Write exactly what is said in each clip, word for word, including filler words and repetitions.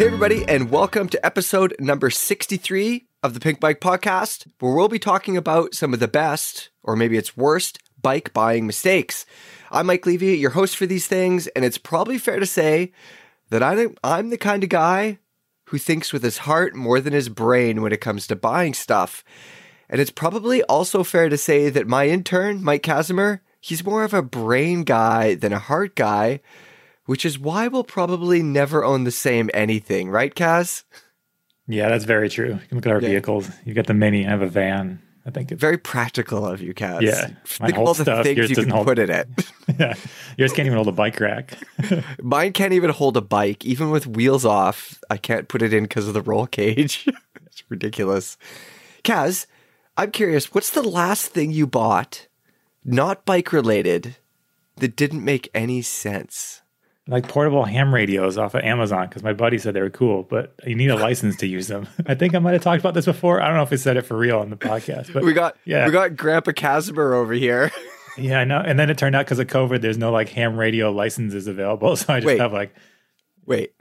Hey everybody, and welcome to episode number sixty-three of the Pinkbike podcast, where we'll be talking about some of the best, or maybe it's worst, bike buying mistakes. I'm Mike Levy, your host for these things, and it's probably fair to say that I I'm the kind of guy who thinks with his heart more than his brain when it comes to buying stuff. And it's probably also fair to say that my intern, Mike Kazimer, he's more of a brain guy than a heart guy, which is why we'll probably never own the same anything. Right, Kaz? Yeah, that's very true. You can look at our yeah. vehicles. You've got the Mini. I have a van. I think it's very practical of you, Kaz. Yeah. Think of all the stuff, things you can hold... put in it. Yeah. Yours can't even hold a bike rack. Mine can't even hold a bike. Even with wheels off, I can't put it in because of the roll cage. It's ridiculous. Kaz, I'm curious, what's the last thing you bought, not bike related, that didn't make any sense? Like portable ham radios off of Amazon, because my buddy said they were cool, but you need a license to use them. I think I might have talked about this before. I don't know if we said it for real on the podcast. But we got yeah. we got Grandpa Kazimer over here. Yeah, I know. And then it turned out because of COVID, there's no like ham radio licenses available. So I just wait, have like... Wait.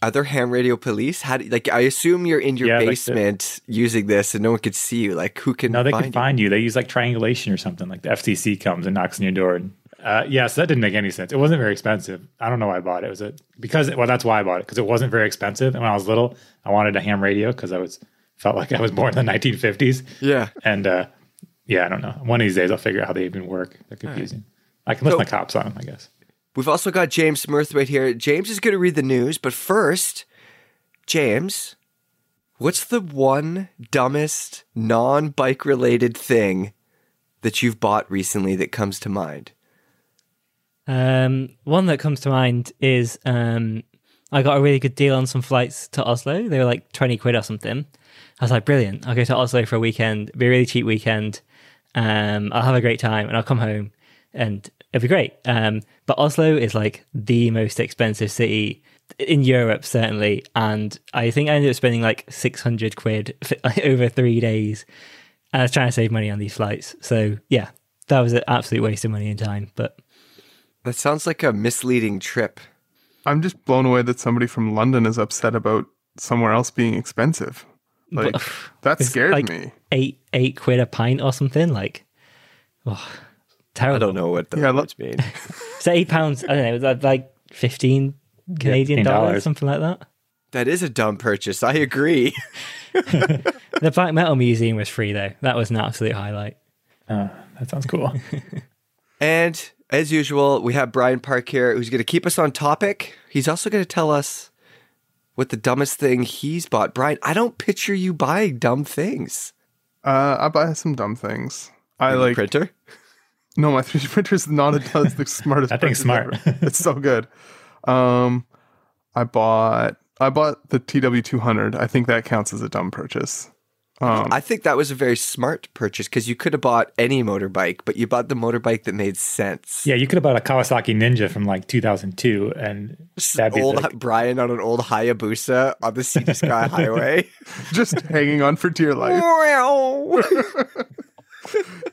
Are there ham radio police? How do, like, I assume you're in your yeah, basement like the, using this and no one could see you. Like, who can find you? No, they find can find you? you. They use like triangulation or something. Like the F C C comes and knocks on your door and... Uh, yeah, so that didn't make any sense. It wasn't very expensive. I don't know why I bought it. It was a, because it, well, that's why I bought it, because it wasn't very expensive. And when I was little, I wanted a ham radio because I was felt like I was born in the nineteen fifties. Yeah, and uh, yeah, I don't know. One of these days, I'll figure out how they even work. They're confusing. Right. I can listen so, to cops on them, I guess. We've also got James Smurth right here. James is going to read the news, but first, James, what's the one dumbest non-bike related thing that you've bought recently that comes to mind? Um, one that comes to mind is um, I got a really good deal on some flights to Oslo. They were like twenty quid or something. I was like, brilliant. I'll go to Oslo for a weekend. It'll be a really cheap weekend. Um, I'll have a great time and I'll come home and it'll be great. Um, but Oslo is like the most expensive city in Europe, certainly. And I think I ended up spending like six hundred quid for, like, over three days. And I was trying to save money on these flights. So yeah, that was an absolute waste of money and time, but... That sounds like a misleading trip. I'm just blown away that somebody from London is upset about somewhere else being expensive. Like, but, that scared like me. Eight eight quid a pint or something? Like, oh, terrible. I don't know what those yeah, words mean. It's eight pounds, I don't know, like fifteen Canadian yeah, dollars, something like that. That is a dumb purchase, I agree. The Black Metal Museum was free, though. That was an absolute highlight. Uh, that sounds cool. And... as usual, we have Brian Park here, who's going to keep us on topic. He's also going to tell us what the dumbest thing he's bought. Brian, I don't picture you buying dumb things. Uh, I buy some dumb things. I like printer. No, my three D printer is not a, the smartest. I think smart. Ever. It's so good. Um, I bought I bought the T W two hundred. I think that counts as a dumb purchase. Um, I think that was a very smart purchase because you could have bought any motorbike, but you bought the motorbike that made sense. Yeah, you could have bought a Kawasaki Ninja from like two thousand two and that'd be old like... Brian on an old Hayabusa on the Sea to Sky Highway. Just hanging on for dear life.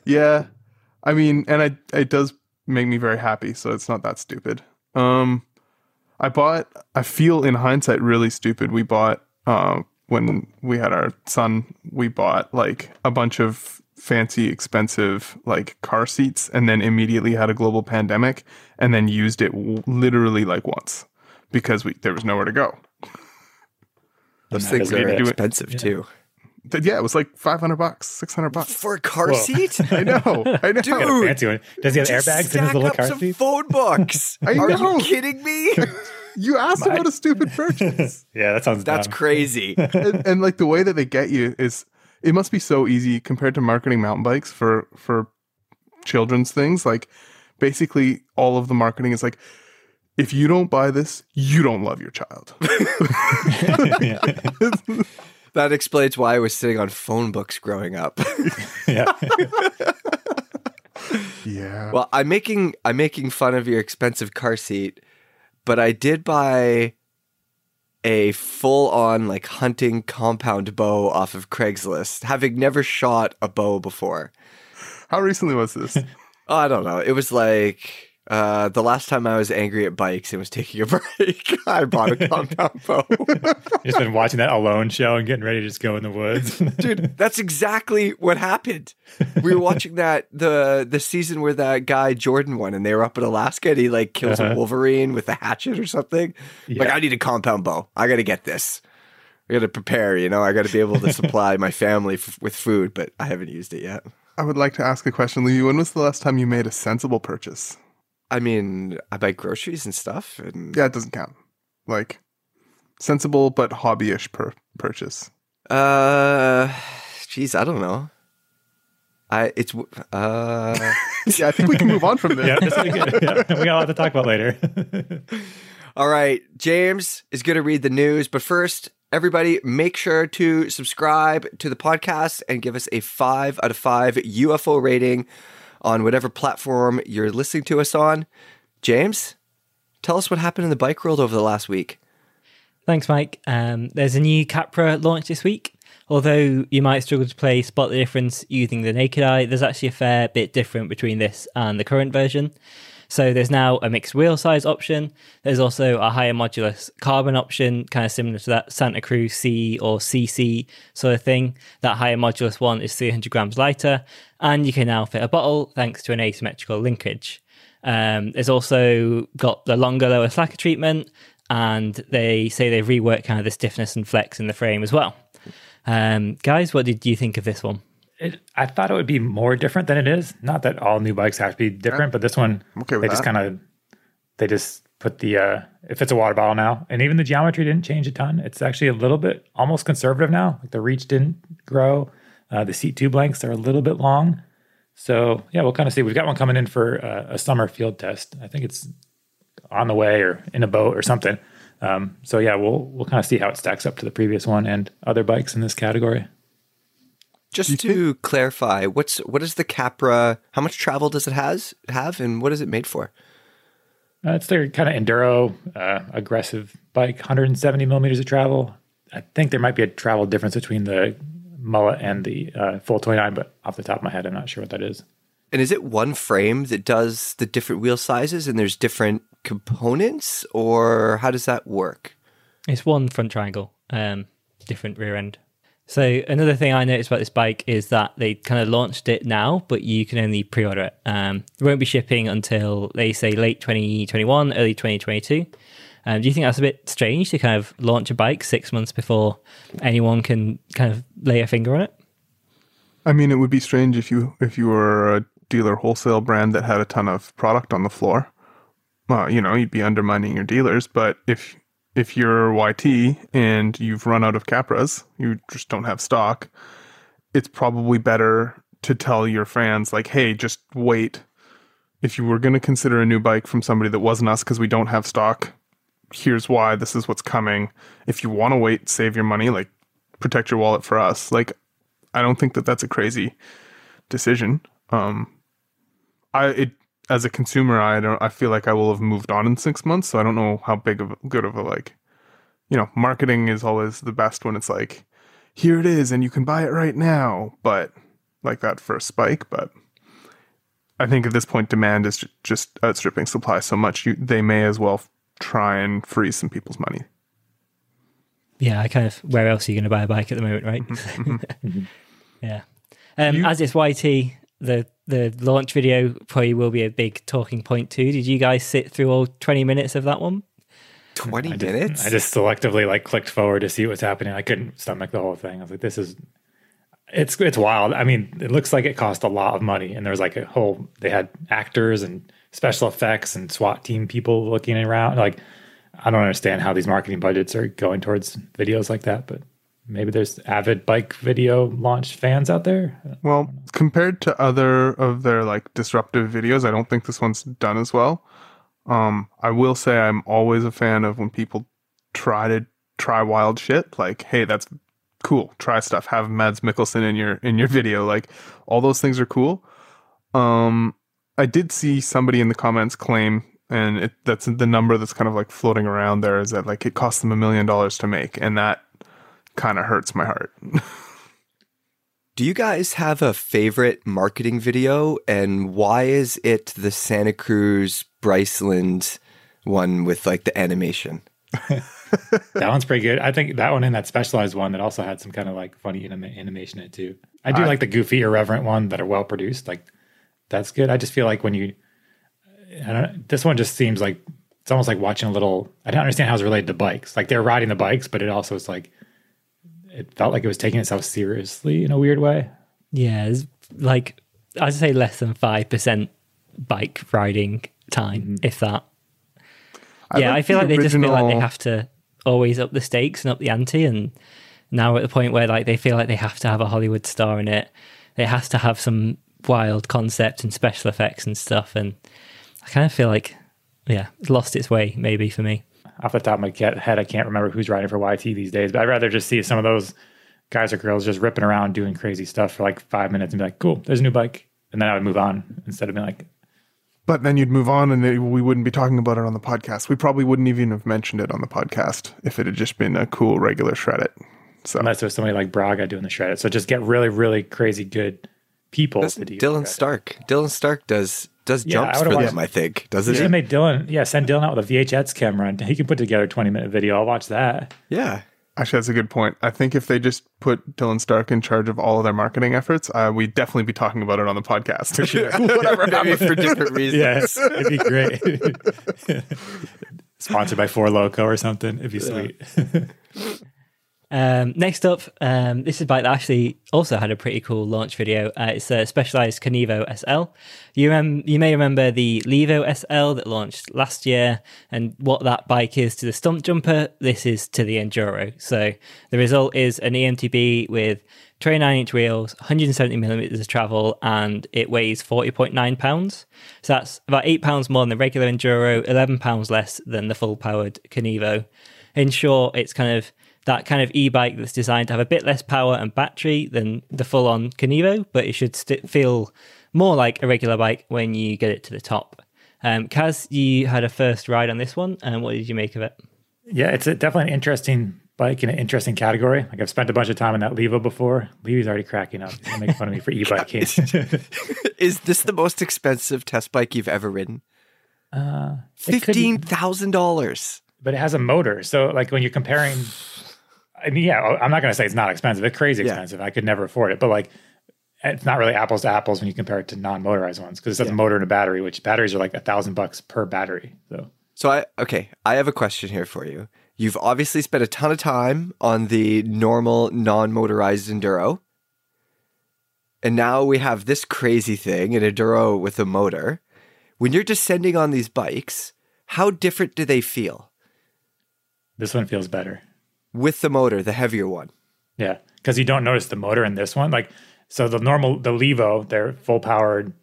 Yeah, I mean, and I, it does make me very happy, so it's not that stupid. Um, I bought, I feel in hindsight really stupid, we bought... Uh, when we had our son, we bought like a bunch of fancy, expensive like car seats and then immediately had a global pandemic and then used it w- literally like once because we there was nowhere to go. Those and things are expensive it. too. Yeah, it was like five hundred bucks, six hundred bucks. For a car Whoa. seat? I know. I know. Dude, a fancy one. Does he have airbags in his little car seat? Phone books. Are you kidding me? You asked Mine. about a stupid purchase. Yeah, that sounds That's dumb. crazy. and, and like the way that they get you is, it must be so easy compared to marketing mountain bikes for, for children's things. Like basically all of the marketing is like, if you don't buy this, you don't love your child. That explains why I was sitting on phone books growing up. Yeah. Yeah. Well, I'm making, I'm making fun of your expensive car seat. But I did buy a full-on like hunting compound bow off of Craigslist, having never shot a bow before. How recently was this? Oh, I don't know. It was like Uh, the last time I was angry at bikes and was taking a break, I bought a compound bow. You've been watching that Alone show and getting ready to just go in the woods. Dude, that's exactly what happened. We were watching that the the season where that guy Jordan won, and they were up in Alaska, and he like kills uh-huh. a wolverine with a hatchet or something. Yeah. Like, I need a compound bow. I got to get this. I got to prepare, you know? I got to be able to supply my family f- with food, but I haven't used it yet. I would like to ask a question, Lee. When was the last time you made a sensible purchase? I mean, I buy groceries and stuff. And yeah, it doesn't count. Like, sensible but hobbyish per- purchase. Uh, geez, I don't know. I it's uh. Yeah, I think we can move on from this. Yeah, that's good. Yeah, we got a lot to talk about later. All right, James is going to read the news, but first, everybody, make sure to subscribe to the podcast and give us a five out of five U F O rating on whatever platform you're listening to us on. James, tell us what happened in the bike world over the last week. Thanks, Mike. Um, there's a new Capra launch this week. Although you might struggle to play spot the difference using the naked eye, there's actually a fair bit different between this and the current version. So there's now a mixed wheel size option. There's also a higher modulus carbon option, kind of similar to that Santa Cruz C or C C sort of thing. That higher modulus one is three hundred grams lighter, and you can now fit a bottle thanks to an asymmetrical linkage. Um, it's also got the longer, lower slacker treatment, and they say they've reworked kind of the stiffness and flex in the frame as well. Um, guys, what did you think of this one? It, I thought it would be more different than it is. Not that all new bikes have to be different, but this one, okay they that. just kind of, they just put the, uh, it fits a water bottle now. And even the geometry didn't change a ton. It's actually a little bit almost conservative now. Like the reach didn't grow. Uh, the seat tube lengths are a little bit long. So yeah, we'll kind of see. We've got one coming in for uh, a summer field test. I think it's on the way or in a boat or something. Um, so yeah, we'll, we'll kind of see how it stacks up to the previous one and other bikes in this category. Just to clarify, what's what is the Capra? How much travel does it has have, and what is it made for? Uh, it's their kind of enduro, uh, aggressive bike, one hundred seventy millimeters of travel. I think there might be a travel difference between the mullet and the uh, full twenty-nine, but off the top of my head, I'm not sure what that is. And is it one frame that does the different wheel sizes, and there's different components, or how does that work? It's one front triangle, um, different rear end. So another thing I noticed about this bike is that they kind of launched it now, but you can only pre-order it. Um, it won't be shipping until, they say, late twenty twenty-one, early twenty twenty-two. Um, do you think that's a bit strange to kind of launch a bike six months before anyone can kind of lay a finger on it? I mean, it would be strange if you if you were a dealer wholesale brand that had a ton of product on the floor. Well, you know, you'd be undermining your dealers, but if... If you're Y T and you've run out of Capras, you just don't have stock, it's probably better to tell your fans, like, hey, just wait. If you were going to consider a new bike from somebody that wasn't us because we don't have stock, here's why. This is what's coming. If you want to wait, save your money, like, protect your wallet for us. Like, I don't think that that's a crazy decision. Um, I it. As a consumer, I don't. I feel like I will have moved on in six months, so I don't know how big of good of a like, you know, marketing is always the best when it's like, here it is, and you can buy it right now. But like that first spike, but I think at this point, demand is just outstripping supply so much. You, they may as well try and freeze some people's money. Yeah, I kind of. Where else are you going to buy a bike at the moment, right? Mm-hmm. Mm-hmm. Yeah, um, you, as it's Y T. The the launch video probably will be a big talking point too. Did you guys sit through all twenty minutes of that one? twenty I just, minutes? I just selectively like clicked forward to see what's happening. I couldn't stomach the whole thing. I was like, this is, it's it's wild. I mean, it looks like it cost a lot of money. And there was like a whole, they had actors and special effects and SWAT team people looking around. Like, I don't understand how these marketing budgets are going towards videos like that, but maybe there's avid bike video launch fans out there. Well, compared to other of their like disruptive videos, I don't think this one's done as well. Um, I will say I'm always a fan of when people try to try wild shit. Like, hey, that's cool. Try stuff. Have Mads Mikkelsen in your in your video. Like, all those things are cool. Um, I did see somebody in the comments claim, and it, that's the number that's kind of like floating around there, is that like it cost them a million dollars to make, and that kind of hurts my heart. Do you guys have a favorite marketing video, and why is it the Santa Cruz Briceland one with like the animation? That one's pretty good. I think that one and that Specialized one that also had some kind of like funny anim animation in it too. I do I, like the goofy, irreverent one that are well produced. Like that's good. I just feel like when you, I don't, this one just seems like it's almost like watching a little. I don't understand how it's related to bikes. Like they're riding the bikes, but it also is like. It felt like it was taking itself seriously in a weird way. Yeah, it's like I'd say less than five percent bike riding time, mm-hmm. if that. I yeah, like I feel the like original... they just feel like they have to always up the stakes and up the ante, and now we're at the point where like they feel like they have to have a Hollywood star in it. It has to have some wild concept and special effects and stuff, and I kind of feel like, yeah, it's lost its way maybe for me. Off the top of my head, I can't remember who's riding for Y T these days, but I'd rather just see some of those guys or girls just ripping around doing crazy stuff for like five minutes and be like, cool, there's a new bike. And then I would move on instead of being like... But then you'd move on and we wouldn't be talking about it on the podcast. We probably wouldn't even have mentioned it on the podcast if it had just been a cool, regular shred it. So. Unless there was somebody like Braga doing the shred it. So just get really, really crazy good people. That's to do Dylan Stark. It. Dylan Stark does... does jumps yeah, I for them, I think. Does it? Yeah, made Dylan, yeah, send Dylan out with a V H S camera and he can put together a twenty minute video. I'll watch that. Yeah. Actually, that's a good point. I think if they just put Dylan Stark in charge of all of their marketing efforts, uh, we'd definitely be talking about it on the podcast. For sure. Whatever happened for different reasons. Yes, it'd be great. Sponsored by Four Loko or something. It'd be sweet. Um, next up, um, this is a bike that actually also had a pretty cool launch video. Uh, it's a Specialized Kenevo S L. You, rem you may remember the Levo S L that launched last year, and what that bike is to the Stumpjumper, this is to the Enduro. So the result is an E M T B with twenty-nine inch wheels, one hundred seventy millimeters of travel, and it weighs forty point nine pounds. So that's about eight pounds more than the regular Enduro, eleven pounds less than the full-powered Kenevo. In short, it's kind of that kind of e-bike that's designed to have a bit less power and battery than the full-on Kenevo, but it should feel more like a regular bike when you get it to the top. Um, Kaz, you had a first ride on this one, and what did you make of it? Yeah, it's a, definitely an interesting bike in an interesting category. Like I've spent a bunch of time in that Levo before. Levy's already cracking up. He's gonna make fun of me for e-biking. Is this the most expensive test bike you've ever ridden? Uh, fifteen thousand dollars. But it has a motor, so like when you're comparing... I mean, yeah, I'm not going to say it's not expensive. It's crazy expensive. Yeah. I could never afford it. But like, it's not really apples to apples when you compare it to non-motorized ones, because it has yeah. a motor and a battery, which batteries are like a thousand bucks per battery. So, so I okay, I have a question here for you. You've obviously spent a ton of time on the normal non-motorized Enduro, and now we have this crazy thing, an Enduro with a motor. When you're descending on these bikes, how different do they feel? This one feels better. With the motor, the heavier one. Yeah, because you don't notice the motor in this one. Like, so the normal, the Levo, their full-powered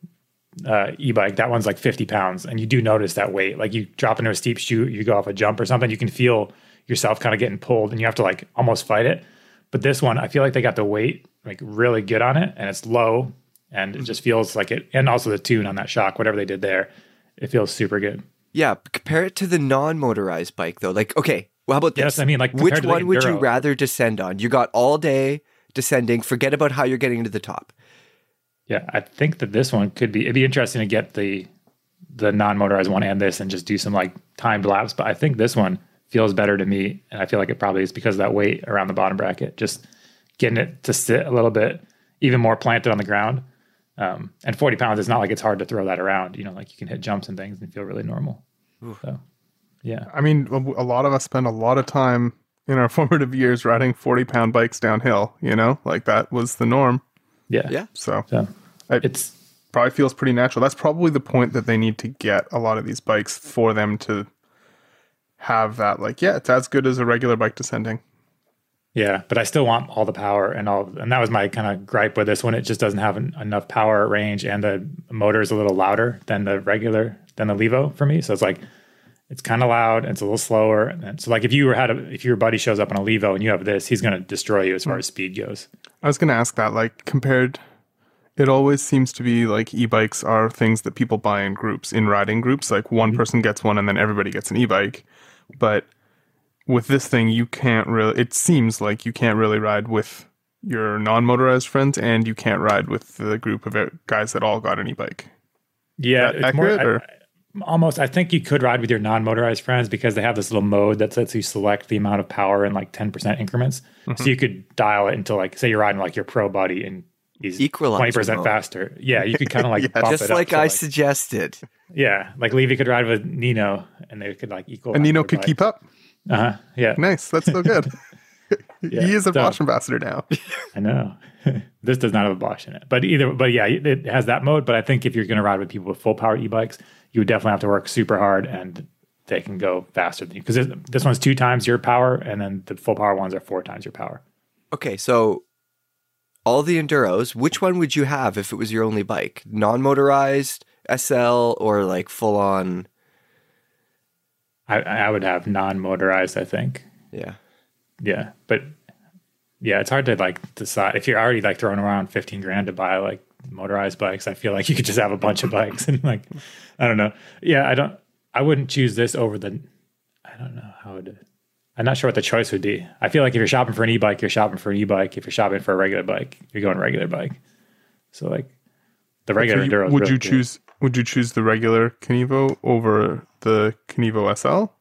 uh, e-bike, that one's like fifty pounds, and you do notice that weight. Like, you drop into a steep chute, you go off a jump or something, you can feel yourself kind of getting pulled, and you have to, like, almost fight it. But this one, I feel like they got the weight, like, really good on it, and it's low, and it just feels like it, and also the tune on that shock, whatever they did there, it feels super good. Yeah, compare it to the non-motorized bike, though. Like, okay... Well, how about this? Yes, I mean, like, which one like would you rather descend on? You got all day descending. Forget about how you're getting to the top. Yeah, I think that this one could be... It'd be interesting to get the the non-motorized one and this and just do some, like, timed laps. But I think this one feels better to me. And I feel like it probably is because of that weight around the bottom bracket. Just getting it to sit a little bit, even more planted on the ground. Um, and forty pounds, it's not like it's hard to throw that around. You know, like, you can hit jumps and things and feel really normal. Ooh. So... Yeah, I mean, a lot of us spend a lot of time in our formative years riding forty pound bikes downhill, you know, like that was the norm. Yeah. Yeah. So, so it it's, probably feels pretty natural. That's probably the point that they need to get a lot of these bikes for them to have that. Like, yeah, it's as good as a regular bike descending. Yeah, but I still want all the power and all. And that was my kind of gripe with this one. It just doesn't have an, enough power range, and the motor is a little louder than the regular, than the Levo for me. So it's like... It's kind of loud. It's a little slower. And so, like, if you were had a, if your buddy shows up on a Levo and you have this, he's going to destroy you as far as speed goes. I was going to ask that. Like, compared, it always seems to be like e-bikes are things that people buy in groups, in riding groups. Like, one mm-hmm. person gets one, and then everybody gets an e-bike. But with this thing, you can't really. It seems like you can't really ride with your non-motorized friends, and you can't ride with the group of guys that all got an e-bike. Yeah, it's accurate, more, I, almost. I think you could ride with your non-motorized friends because they have this little mode that lets you select the amount of power in like ten percent increments. Mm-hmm. So you could dial it into like, say you're riding like your pro buddy and he's twenty percent faster. Yeah, you could kind of like yeah, bump just it up like I like, suggested. Yeah, like Levy could ride with Nino, and they could like equal. And Nino could ride. Keep up. Uh huh. Yeah. Nice. That's so good. Yeah, he is a so, Bosch ambassador now. I know. This does not have a Bosch in it, but either, but yeah, it has that mode. But I think if you're going to ride with people with full power e-bikes, you would definitely have to work super hard, and they can go faster than you because this one's two times your power, and then the full power ones are four times your power. Okay, so all the enduros, which one would you have if it was your only bike? Non-motorized, S L, or like full on? I, I would have non-motorized, I think. Yeah. Yeah, but yeah, it's hard to like decide if you're already like throwing around fifteen grand to buy like motorized bikes. I feel like you could just have a bunch of bikes and like, I don't know. Yeah, I don't. I wouldn't choose this over the. I don't know how to. I'm not sure what the choice would be. I feel like if you're shopping for an e-bike, you're shopping for an e-bike. If you're shopping for a regular bike, you're going regular bike. So like the regular so you, Enduro. Would really you cool. choose? Would you choose the regular Kenevo over the Kenevo S L?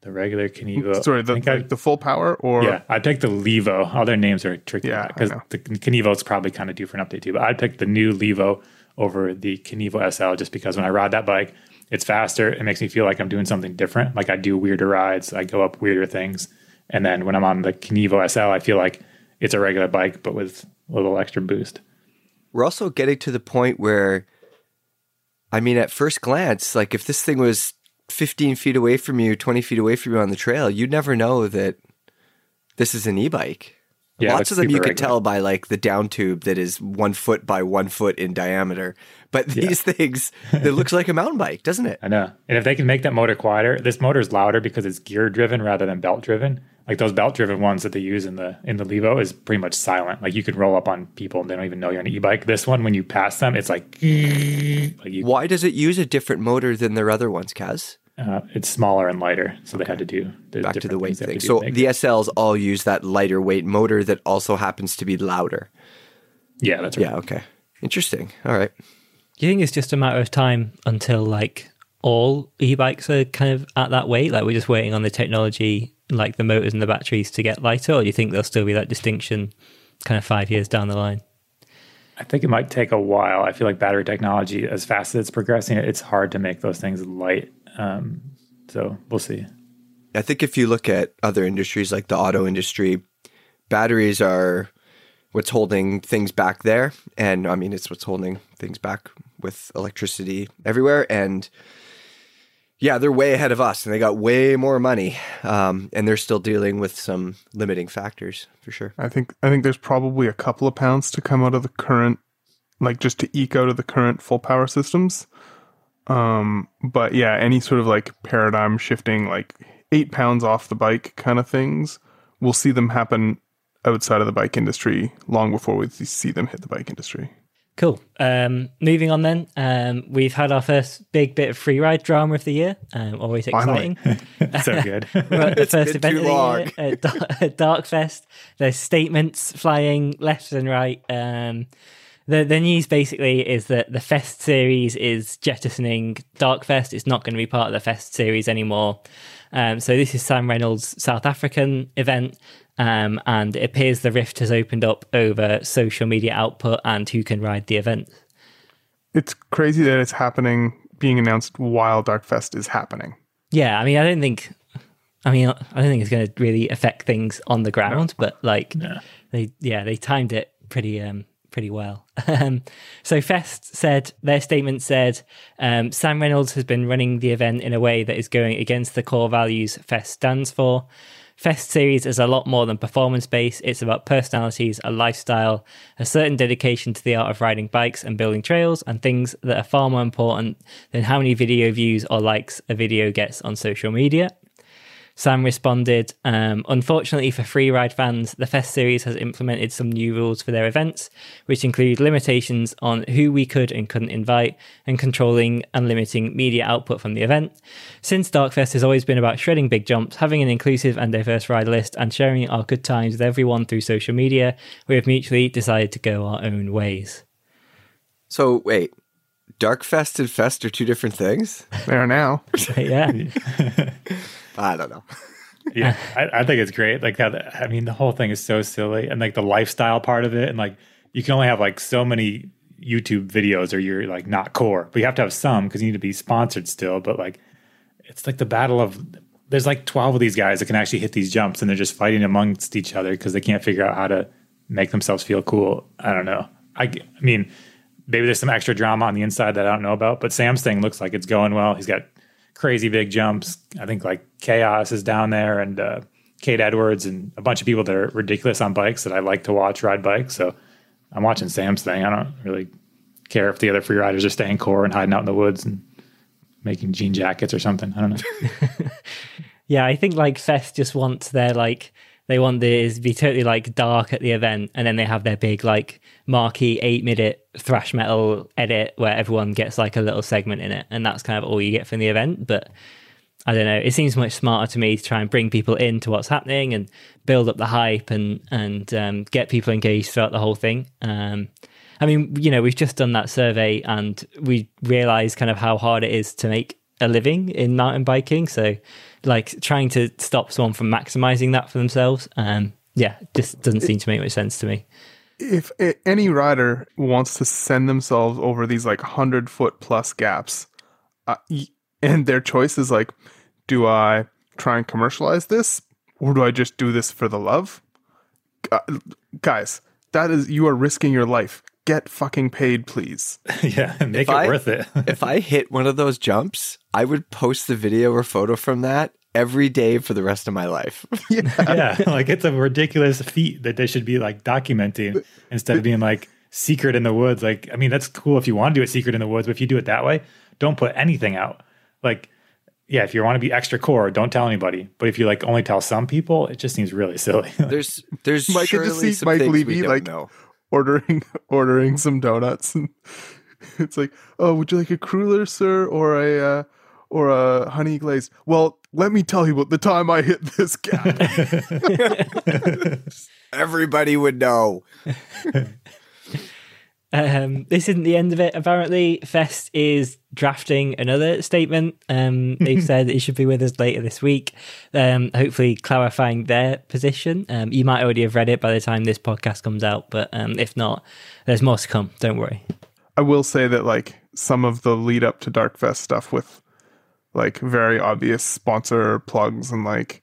The regular Kenevo. Sorry, the, the, I, the full power or? Yeah, I'd pick the Levo. All their names are tricky. Yeah, because the Kenevo is probably kind of due for an update too. But I'd pick the new Levo over the Kenevo S L just because when I ride that bike, it's faster. It makes me feel like I'm doing something different. Like I do weirder rides. I go up weirder things. And then when I'm on the Kenevo S L, I feel like it's a regular bike, but with a little extra boost. We're also getting to the point where, I mean, at first glance, like if this thing was fifteen feet away from you, twenty feet away from you on the trail, you'd never know that this is an e-bike. Yeah, lots of them you could tell by like the down tube that is one foot by one foot in diameter. But these yeah. things, it looks like a mountain bike, doesn't it? I know. And if they can make that motor quieter, this motor is louder because it's gear driven rather than belt driven. Like those belt driven ones that they use in the in the Levo is pretty much silent. Like you can roll up on people and they don't even know you're on an e-bike. This one, when you pass them, it's like, like you, why does it use a different motor than their other ones, Kaz? Uh, it's smaller and lighter, so okay. they had to do the back to the weight thing. So the S Ls all use that lighter weight motor that also happens to be louder. Yeah, that's right. Yeah, okay, interesting. All right. Do you think it's just a matter of time until like all e-bikes are kind of at that weight? Like we're just waiting on the technology, like the motors and the batteries, to get lighter, or do you think there'll still be that distinction, kind of five years down the line? I think it might take a while. I feel like battery technology, as fast as it's progressing, it's hard to make those things light. Um, so we'll see. I think if you look at other industries like the auto industry, batteries are what's holding things back there. And I mean, it's what's holding things back with electricity everywhere. And yeah, they're way ahead of us and they got way more money. Um, and they're still dealing with some limiting factors for sure. I think, I think there's probably a couple of pounds to come out of the current, like just to eke out of the current full power systems. Um, but yeah, any sort of like paradigm shifting, like eight pounds off the bike kind of things, we'll see them happen outside of the bike industry long before we see them hit the bike industry. Cool. Um, moving on then, um, we've had our first big bit of free ride drama of the year. Um, always exciting. So good. We're at the first event of the year at, at Dark Fest. There's statements flying left and right. Um, The the news basically is that the Fest series is jettisoning Dark Fest. It's not going to be part of the Fest series anymore. Um, so this is Sam Reynolds' South African event. Um, and it appears the rift has opened up over social media output and who can ride the event. It's crazy that it's happening, being announced while Dark Fest is happening. Yeah, I mean, I don't think... I mean, I don't think it's going to really affect things on the ground. No. But, like, yeah. they yeah, they timed it pretty... Um, pretty well. Um, so Fest said, their statement said, um, Sam Reynolds has been running the event in a way that is going against the core values Fest stands for. Fest series is a lot more than performance-based. It's about personalities, a lifestyle, a certain dedication to the art of riding bikes and building trails, and things that are far more important than how many video views or likes a video gets on social media. Sam responded, um, unfortunately for freeride fans, the Fest series has implemented some new rules for their events, which include limitations on who we could and couldn't invite, and controlling and limiting media output from the event. Since Dark Fest has always been about shredding big jumps, having an inclusive and diverse ride list, and sharing our good times with everyone through social media, we have mutually decided to go our own ways. So, wait. Dark Fest and Fest are two different things? They are now. Yeah. I don't know. Yeah, I, I think it's great. Like, that, I mean, the whole thing is so silly. And, like, the lifestyle part of it. And, like, you can only have, like, so many YouTube videos or you're, like, not core. But you have to have some because you need to be sponsored still. But, like, it's like the battle of... There's, like, twelve of these guys that can actually hit these jumps. And they're just fighting amongst each other because they can't figure out how to make themselves feel cool. I don't know. I, I mean... Maybe there's some extra drama on the inside that I don't know about, but Sam's thing looks like it's going well. He's got crazy big jumps. I think like Chaos is down there and uh, Kate Edwards and a bunch of people that are ridiculous on bikes that I like to watch ride bikes. So I'm watching Sam's thing. I don't really care if the other free riders are staying core and hiding out in the woods and making jean jackets or something. I don't know. Yeah, I think like Fest just wants their like... They want this to be totally like dark at the event, and then they have their big like marquee eight minute thrash metal edit where everyone gets like a little segment in it, and that's kind of all you get from the event. But I don't know, it seems much smarter to me to try and bring people into what's happening and build up the hype and and um, get people engaged throughout the whole thing. Um, I mean, you know, we've just done that survey and we realized kind of how hard it is to make a living in mountain biking. So like trying to stop someone from maximizing that for themselves. Um, yeah, just doesn't seem to make much sense to me. If any rider wants to send themselves over these like hundred foot plus gaps uh, and their choice is like, do I try and commercialize this or do I just do this for the love? Uh, guys, that is, you are risking your life. Get fucking paid, please. Yeah, make if it I, worth it. If I hit one of those jumps, I would post the video or photo from that every day for the rest of my life. Yeah, yeah, like it's a ridiculous feat that they should be like documenting instead of being like secret in the woods. Like, I mean, that's cool if you want to do it secret in the woods, but if you do it that way, don't put anything out. Like, yeah, if you want to be extra core, don't tell anybody. But if you like only tell some people, it just seems really silly. there's, there's Mike, surely just see some Mike things Levy, we don't like, know. ordering ordering some donuts and it's like, oh, would you like a cruller, sir, or a uh, or a honey glazed? Well, let me tell you about the time I hit this gap. Everybody would know. Um, this isn't the end of it. Apparently, Fest is drafting another statement. Um, they've said it should be with us later this week, um, hopefully clarifying their position. Um, you might already have read it by the time this podcast comes out, but um, if not, there's more to come. Don't worry. I will say that like some of the lead up to Dark Fest stuff with like very obvious sponsor plugs and like,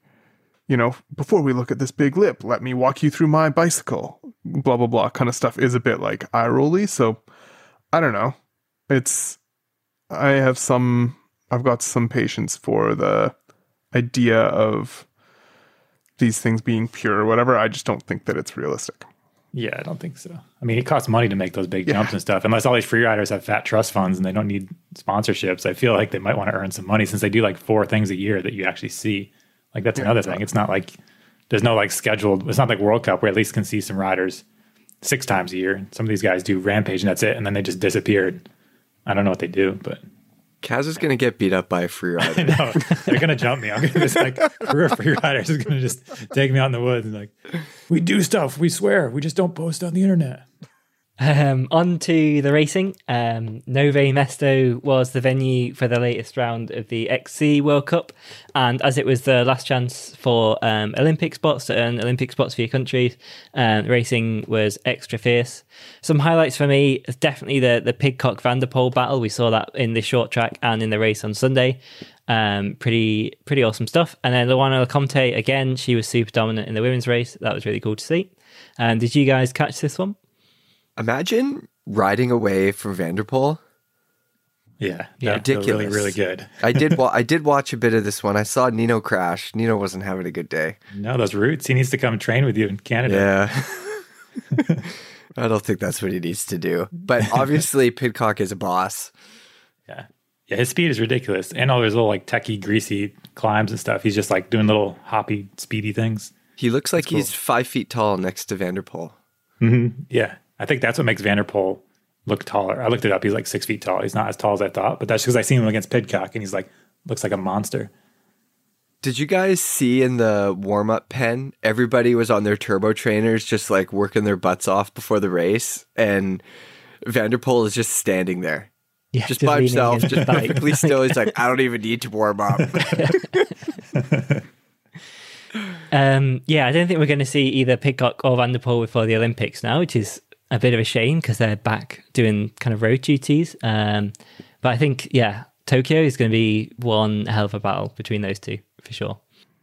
you know, before we look at this big lip, let me walk you through my bicycle, blah, blah, blah kind of stuff is a bit like eye-rolly. So I don't know. It's, I have some, I've got some patience for the idea of these things being pure or whatever. I just don't think that it's realistic. Yeah, I don't think so. I mean, it costs money to make those big yeah. jumps and stuff, unless all these free riders have fat trust funds and they don't need sponsorships. I feel like they might want to earn some money since they do like four things a year that you actually see. Like, that's another thing. It's not like there's no like scheduled. It's not like World Cup where at least can see some riders six times a year. Some of these guys do Rampage and that's it. And then they just disappeared. I don't know what they do, but. Kaz is going to get beat up by a free rider. No, they're going to jump me. I'm going to just like, we're free riders is going to just take me out in the woods and like, we do stuff. We swear. We just don't post on the internet. Um, on to the racing. Um, Nove Mesto was the venue for the latest round of the X C World Cup, and as it was the last chance for um, Olympic spots to earn Olympic spots for your countries, um, racing was extra fierce. Some highlights for me is definitely the the Pidcock van der Poel battle. We saw that in the short track and in the race on Sunday. Um, pretty pretty awesome stuff. And then Luana Lecomte again. She was super dominant in the women's race. That was really cool to see. And um, did you guys catch this one? Imagine riding away from van der Poel. Yeah, yeah, ridiculous. Really, really good. I did. Wa- I did watch a bit of this one. I saw Nino crash. Nino wasn't having a good day. No, those roots. He needs to come train with you in Canada. Yeah, I don't think that's what he needs to do. But obviously, Pidcock is a boss. Yeah, Yeah, his speed is ridiculous. And all those little like techie, greasy climbs and stuff. He's just like doing little hoppy, speedy things. He looks like that's he's cool. five feet tall next to van der Poel. Mm-hmm. Yeah. I think that's what makes van der Poel look taller. I looked it up. He's like six feet tall. He's not as tall as I thought, but that's because I seen him against Pidcock and he's like, looks like a monster. Did you guys see in the warm-up pen, everybody was on their turbo trainers just like working their butts off before the race, and van der Poel is just standing there. Yeah, just, just by himself, just perfectly still. He's like, I don't even need to warm up. um, yeah, I don't think we're going to see either Pidcock or van der Poel before the Olympics now, which is a bit of a shame because they're back doing kind of road duties. Um, but I think, yeah, Tokyo is going to be one hell of a battle between those two for sure.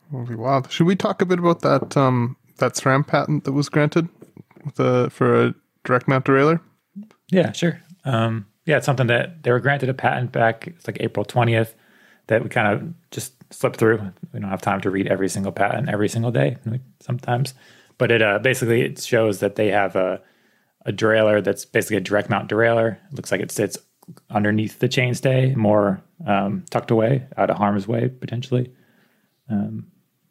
It'll be wild. Should we talk a bit about that um, that SRAM patent that was granted with a, for a direct mount derailleur? Yeah, sure. Um, yeah, it's something that they were granted a patent back. It's like April twentieth that we kind of just slipped through. We don't have time to read every single patent every single day sometimes, but it uh, basically it shows that they have a a derailleur that's basically a direct mount derailleur. It looks like it sits underneath the chainstay, more um, tucked away, out of harm's way potentially. Um,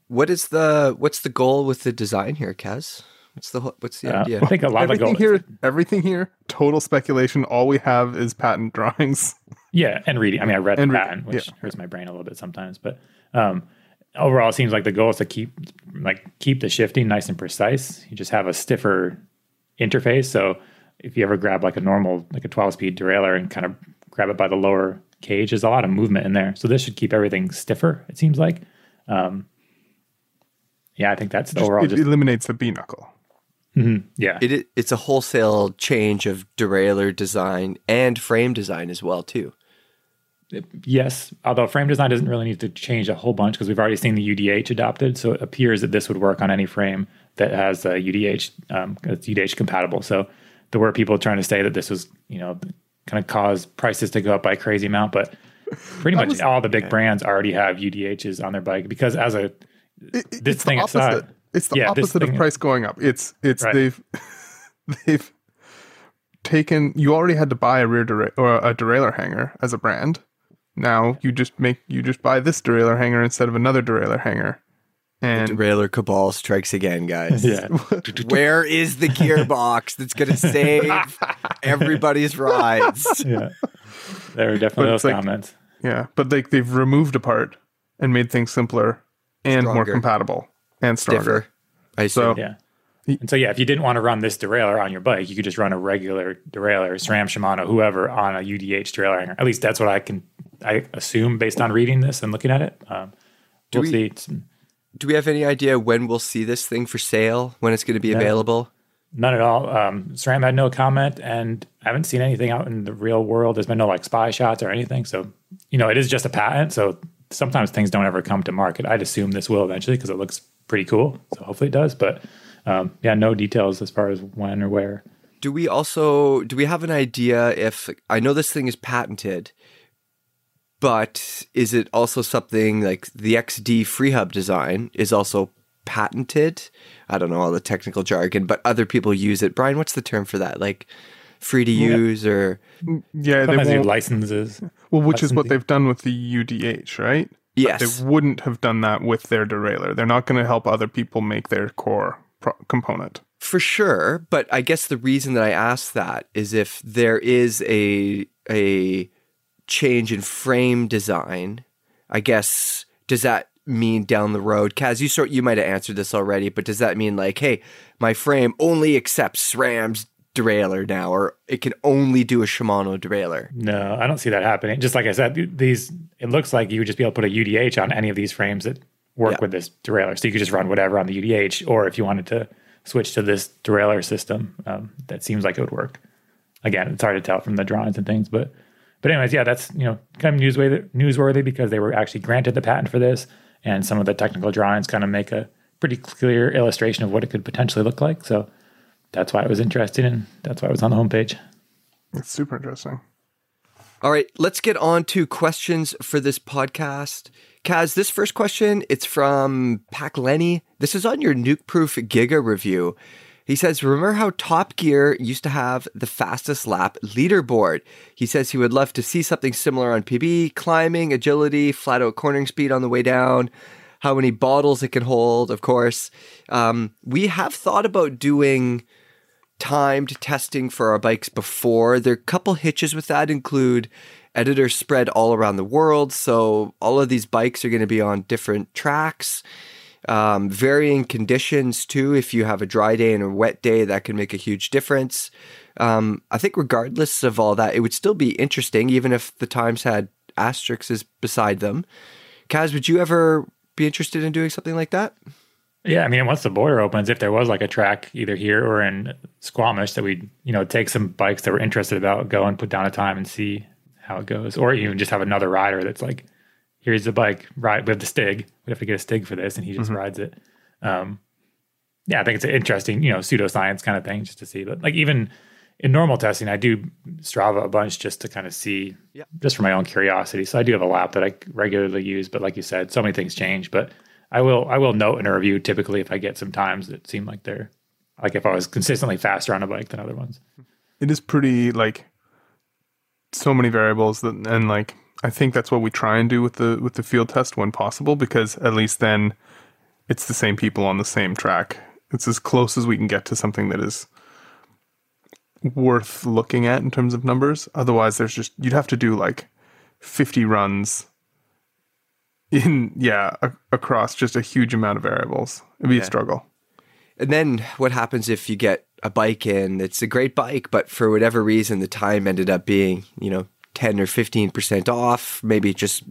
what is the what's the goal with the design here, Kaz? What's the what's the uh, idea? I think a lot everything of the goal here, everything here, total speculation. All we have is patent drawings. Yeah, and reading. I mean, I read and the patent, reading, which yeah. hurts my brain a little bit sometimes, but um, overall, it seems like the goal is to keep like keep the shifting nice and precise. You just have a stiffer interface. So if you ever grab like a normal, like a twelve speed derailleur and kind of grab it by the lower cage, there's a lot of movement in there. So this should keep everything stiffer, it seems like. Um, yeah, I think that's the overall. It just eliminates the B knuckle. Mm-hmm. Yeah. It, it's a wholesale change of derailleur design and frame design as well, too. It, yes. Although frame design doesn't really need to change a whole bunch because we've already seen the U D H adopted. So it appears that this would work on any frame that has a U D H, um, it's U D H compatible. So there were people trying to say that this was, you know, kind of cause prices to go up by a crazy amount, but pretty much was, all the big brands already have U D Hs on their bike because as a it, it, this thing it's the opposite, it's, it's the yeah, opposite of price going up. It's it's right. they've they've taken you already had to buy a rear dera- or a derailleur hanger as a brand. Now you just make you just buy this derailleur hanger instead of another derailleur hanger. And the derailleur cabal strikes again, guys. Yeah. Where is the gearbox that's going to save everybody's rides? Yeah. There are definitely those like, comments. Yeah, but like they've removed a part and made things simpler and stronger. More compatible and stronger. I so yeah. And so yeah, if you didn't want to run this derailleur on your bike, you could just run a regular derailleur, SRAM, Shimano, whoever, on a U D H derailleur hanger. At least that's what I can I assume based on reading this and looking at it. Um, we'll we, see. Some, Do we have any idea when we'll see this thing for sale, when it's going to be no, available? None at all. Um, SRAM had no comment, and I haven't seen anything out in the real world. There's been no like spy shots or anything. So, you know, it is just a patent. So sometimes things don't ever come to market. I'd assume this will eventually because it looks pretty cool. So hopefully it does. But um, yeah, no details as far as when or where. Do we also, do we have an idea if, I know this thing is patented, but is it also something like the X D FreeHub design is also patented? I don't know all the technical jargon, but other people use it. Brian, what's the term for that? Like free to use yeah. or... Yeah, they won't. Licenses. Well, which licensing. Is what they've done with the U D H, right? Yes. But they wouldn't have done that with their derailleur. They're not going to help other people make their core pro- component. For sure. But I guess the reason that I asked that is if there is a a... change in frame design, I guess, does that mean down the road, Kaz, you sort you might have answered this already, but does that mean like, hey, my frame only accepts SRAM's derailleur now, or it can only do a Shimano derailleur? No, I don't see that happening. Just like I said, these it looks like you would just be able to put a U D H on any of these frames that work yeah. with this derailleur, so you could just run whatever on the U D H, or if you wanted to switch to this derailleur system, um, that seems like it would work. Again, it's hard to tell from the drawings and things, but But anyways, yeah, that's, you know, kind of newsworthy, newsworthy because they were actually granted the patent for this, and some of the technical drawings kind of make a pretty clear illustration of what it could potentially look like. So that's why it was interesting, and that's why it was on the homepage. It's super interesting. All right, let's get on to questions for this podcast. Kaz, this first question, it's from Pac Lenny. This is on your Nukeproof Giga review. He says, remember how Top Gear used to have the fastest lap leaderboard? He says he would love to see something similar on P B, climbing, agility, flat out cornering speed on the way down, how many bottles it can hold, of course. Um, we have thought about doing timed testing for our bikes before. There are a couple hitches with that, include editors spread all around the world. So all of these bikes are going to be on different tracks. Um, varying conditions too. If you have a dry day and a wet day, that can make a huge difference. Um, I think regardless of all that, it would still be interesting, even if the times had asterisks beside them. Kaz, would you ever be interested in doing something like that? Yeah, I mean, once the border opens, if there was like a track either here or in Squamish that we'd, you know, take some bikes that we're interested about, go and put down a time and see how it goes, or even just have another rider that's like, here's the bike, ride with the Stig. We have to get a Stig for this, and he just mm-hmm. rides it. Um, yeah, I think it's an interesting, you know, pseudoscience kind of thing just to see. But like even in normal testing, I do Strava a bunch just to kind of see, yeah. just for my own curiosity. So I do have a lap that I regularly use, but like you said, so many things change. But I will, I will note in a review typically if I get some times that seem like they're, like if I was consistently faster on a bike than other ones. It is pretty like so many variables that and like. I think that's what we try and do with the with the field test when possible, because at least then it's the same people on the same track. It's as close as we can get to something that is worth looking at in terms of numbers. Otherwise, there's just you'd have to do like fifty runs in yeah a, across just a huge amount of variables. It'd be yeah. a struggle. And then what happens if you get a bike in? It's a great bike, but for whatever reason, the time ended up being you know. ten or fifteen percent off. Maybe just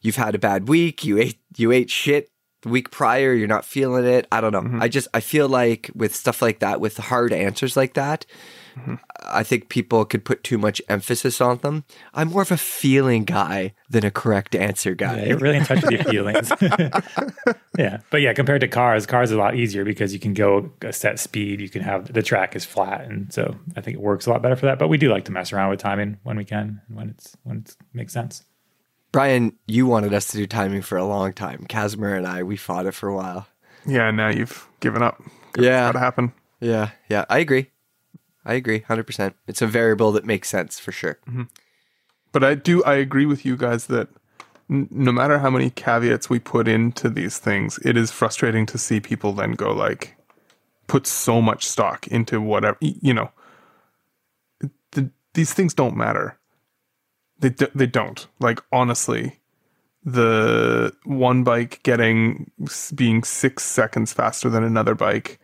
you've had a bad week. You ate you ate shit the week prior. You're not feeling it. I don't know. Mm-hmm. I just I feel like with stuff like that, with hard answers like that, mm-hmm. I think people could put too much emphasis on them. I'm more of a feeling guy than a correct answer guy. Yeah, you're really in touch with your feelings. yeah, but yeah, compared to cars, cars are a lot easier because you can go a set speed. You can have the track is flat, and so I think it works a lot better for that. But we do like to mess around with timing when we can, and when it's when it makes sense. Brian, you wanted us to do timing for a long time. Kazimer and I, we fought it for a while. Yeah, now you've given up. Yeah, it's gotta happen. Yeah, yeah, I agree. I agree, one hundred percent. It's a variable that makes sense for sure. Mm-hmm. But I do, I agree with you guys that n- no matter how many caveats we put into these things, it is frustrating to see people then go like, put so much stock into whatever, you know, the, these things don't matter. They d- they don't. Like, honestly, the one bike getting, being six seconds faster than another bike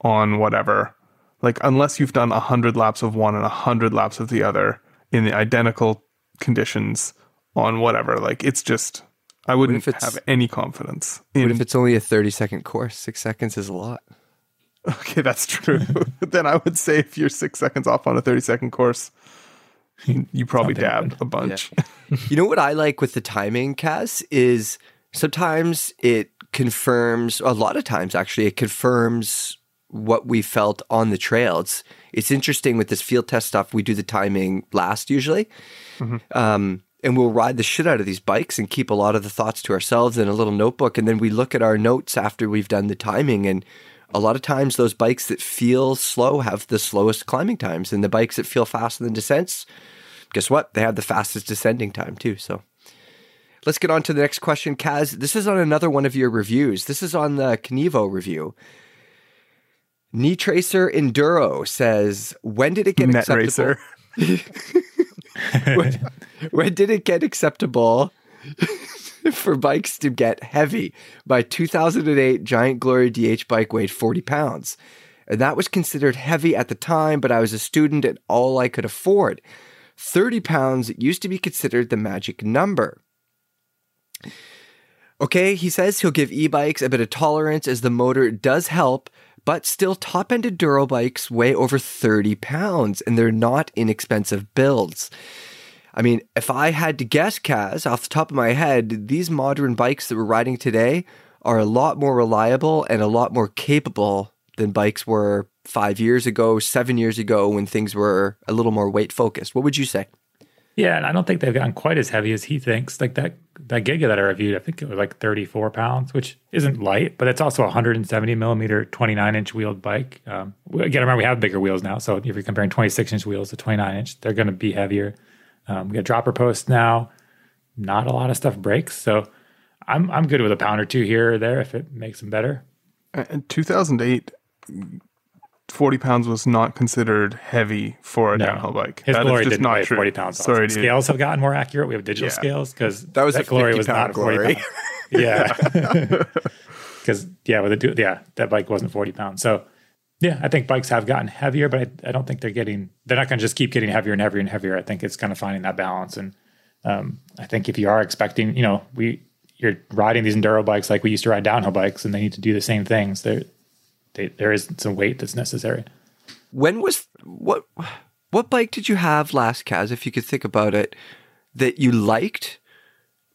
on whatever. Like, unless you've done one hundred laps of one and one hundred laps of the other in the identical conditions on whatever, like, it's just, I wouldn't have any confidence. In, what if it's only a thirty-second course? Six seconds is a lot. Okay, that's true. Then I would say if you're six seconds off on a thirty-second course, you probably dabbed a bunch. Yeah. You know what I like with the timing, Kaz, is sometimes it confirms, a lot of times, actually, it confirms what we felt on the trails. It's interesting with this field test stuff, we do the timing last usually. Mm-hmm. Um, and we'll ride the shit out of these bikes and keep a lot of the thoughts to ourselves in a little notebook. And then we look at our notes after we've done the timing. And a lot of times those bikes that feel slow have the slowest climbing times, and the bikes that feel faster than descents, guess what? They have the fastest descending time too. So let's get on to the next question. Kaz, this is on another one of your reviews. This is on the Kenevo review. Knee Tracer Enduro says, when did it get Net acceptable? when, when did it get acceptable for bikes to get heavy? My two thousand eight Giant Glory D H bike weighed forty pounds. And that was considered heavy at the time, but I was a student and all I could afford. thirty pounds used to be considered the magic number. Okay, he says he'll give e-bikes a bit of tolerance as the motor does help, but still top-end enduro bikes weigh over thirty pounds, and they're not inexpensive builds. I mean, if I had to guess, Kaz, off the top of my head, these modern bikes that we're riding today are a lot more reliable and a lot more capable than bikes were five years ago, seven years ago, when things were a little more weight-focused. What would you say? Yeah, and I don't think they've gotten quite as heavy as he thinks. Like that that Giga that I reviewed, I think it was like thirty-four pounds, which isn't light, but it's also a one hundred seventy millimeter, twenty-nine inch wheeled bike. Um, again, remember, we have bigger wheels now, so if you're comparing twenty-six inch wheels to twenty-nine inch, they're going to be heavier. Um, we got dropper posts now. Not a lot of stuff breaks, so I'm I'm good with a pound or two here or there if it makes them better. In two thousand eight, forty pounds was not considered heavy for a no. downhill bike. His that Glory is just didn't not weigh true. forty pounds. Sorry, also. Scales have gotten more accurate. We have digital yeah. scales because that, was that Glory was not Glory. forty Yeah. Because, yeah, with the, yeah, that bike wasn't forty pounds. So, yeah, I think bikes have gotten heavier, but I, I don't think they're getting, they're not going to just keep getting heavier and heavier and heavier. I think it's kind of finding that balance. And um, I think if you are expecting, you know, we, you're riding these enduro bikes like we used to ride downhill bikes, and they need to do the same things. There, they, there is some weight that's necessary. When was what? What bike did you have last, Kaz? If you could think about it, that you liked,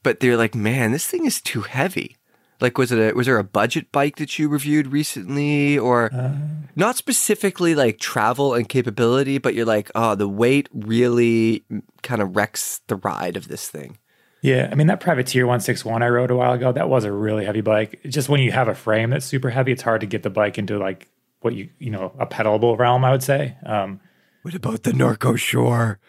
but they're like, man, this thing is too heavy. Like, was it a, was there a budget bike that you reviewed recently, or uh, not specifically like travel and capability, but you're like, oh, the weight really kind of wrecks the ride of this thing. Yeah, I mean, that Privateer one sixty-one I rode a while ago, that was a really heavy bike. Just when you have a frame that's super heavy, it's hard to get the bike into like what you, you know, a pedalable realm, I would say. Um, what about the Norco Shore?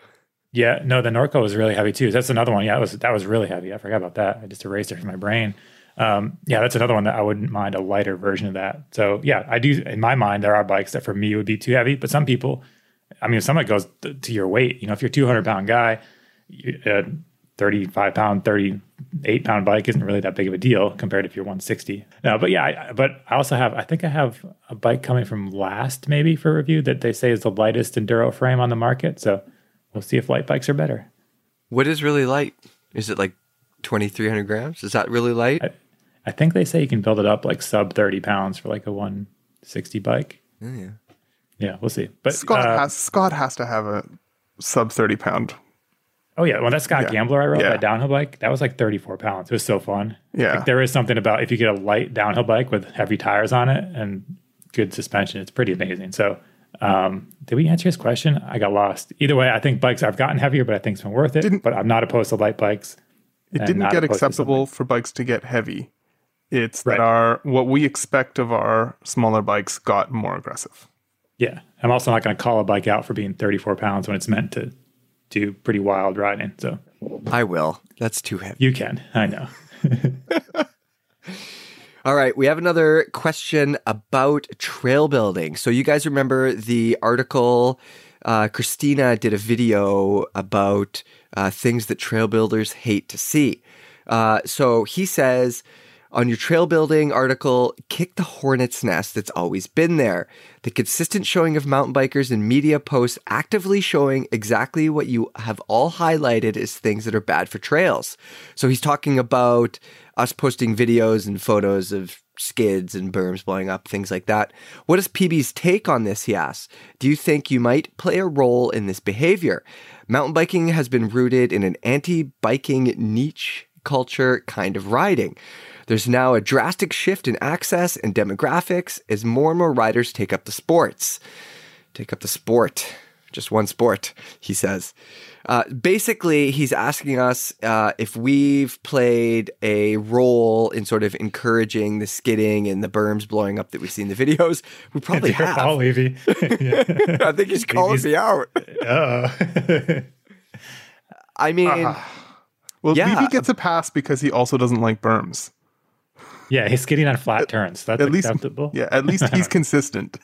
Yeah, no, the Norco was really heavy too. That's another one. Yeah, that was, that was really heavy. I forgot about that. I just erased it from my brain. Um, yeah, that's another one that I wouldn't mind a lighter version of that. So yeah, I do, in my mind, there are bikes that for me would be too heavy, but some people, I mean, some of it goes to your weight. You know, if you're a two hundred pound guy, you, uh, thirty-five pound, thirty-eight pound bike isn't really that big of a deal compared to if you're one sixty. No, but yeah, I, but I also have, I think I have a bike coming from last maybe for review that they say is the lightest enduro frame on the market. So we'll see if light bikes are better. What is really light? Is it like twenty-three hundred grams? Is that really light? I, I think they say you can build it up like sub thirty pounds for like a one sixty bike. Oh, yeah. Yeah, we'll see. But Scott, uh, has, Scott has to have a sub thirty pound. Oh, yeah. Well, that Scott yeah. Gambler I rode, yeah. that downhill bike, that was like thirty-four pounds. It was so fun. Yeah. Like, there is something about if you get a light downhill bike with heavy tires on it and good suspension, it's pretty amazing. So um, did we answer his question? I got lost. Either way, I think bikes I've gotten heavier, but I think it's been worth it. Didn't, but I'm not opposed to light bikes. It didn't get acceptable for bikes to get heavy. It's right. that our what we expect of our smaller bikes got more aggressive. Yeah. I'm also not going to call a bike out for being thirty-four pounds when it's meant to do pretty wild riding. So I will. That's too heavy. You can. I know. All right. We have another question about trail building. So you guys remember the article, uh, Christina did a video about uh, things that trail builders hate to see. Uh, so he says, on your trail building article, kick the hornet's nest that's always been there. The consistent showing of mountain bikers in media posts actively showing exactly what you have all highlighted as things that are bad for trails. So he's talking about us posting videos and photos of skids and berms blowing up, things like that. What is P B's take on this, he asks? Do you think you might play a role in this behavior? Mountain biking has been rooted in an anti-biking niche culture kind of riding. There's now a drastic shift in access and demographics as more and more riders take up the sports. Take up the sport. Just one sport, he says. Uh, basically, he's asking us uh, if we've played a role in sort of encouraging the skidding and the berms blowing up that we see in the videos. We probably it's your have. Call, Levy. I think he's calling Levy's... me out. Uh-oh. I mean... Uh-huh. Well, yeah. Levy gets a pass because he also doesn't like berms. Yeah, he's skidding on flat turns. That's at least, acceptable. Yeah, at least he's consistent.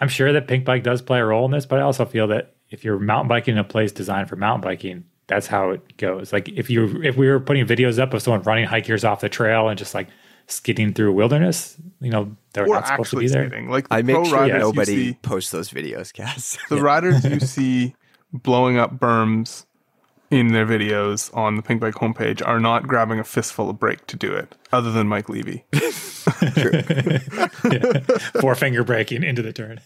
I'm sure that Pinkbike does play a role in this, but I also feel that if you're mountain biking in a place designed for mountain biking, that's how it goes. Like if you if we were putting videos up of someone running hikers off the trail and just like skidding through wilderness, you know, they're not supposed to be there. Skating. Like the I make sure nobody see, posts those videos, Cass. The yeah. riders you see blowing up berms in their videos on the Pinkbike homepage are not grabbing a fistful of brake to do it, other than Mike Levy. yeah. Four-finger braking into the turn.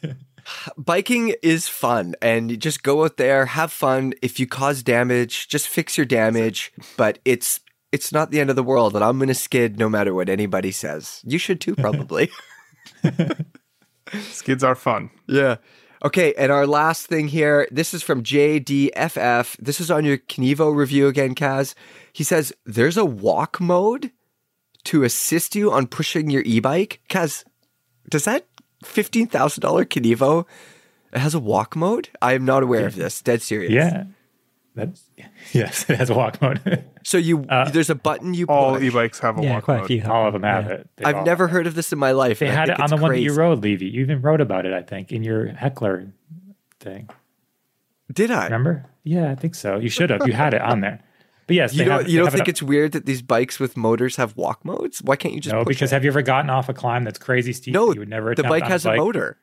Biking is fun, and just go out there, have fun. If you cause damage, just fix your damage, but it's it's not the end of the world, and I'm going to skid no matter what anybody says. You should too, probably. Skids are fun. Yeah. Okay, and our last thing here, this is from J D F F. This is on your Kenevo review again, Kaz. He says, there's a walk mode to assist you on pushing your e-bike. Kaz, does that fifteen thousand dollars Kenevo, it has a walk mode? I am not aware yeah. of this. Dead serious. Yeah. That's, yes, it has a walk mode. So you, uh, there's a button you push. All e-bikes have a yeah, walk quite mode. A few all of them have yeah. it. They've I've never heard of this in my life. They had it on the crazy. one that you rode, Levy. You even wrote about it, I think, in your heckler thing. Did I? Remember? Yeah, I think so. You should have. You had it on there. But yes, you don't, have, you don't think it it's weird that these bikes with motors have walk modes? Why can't you just? No, push because it? Have you ever gotten off a climb that's crazy steep? No, you would never. The bike has a, bike. a motor.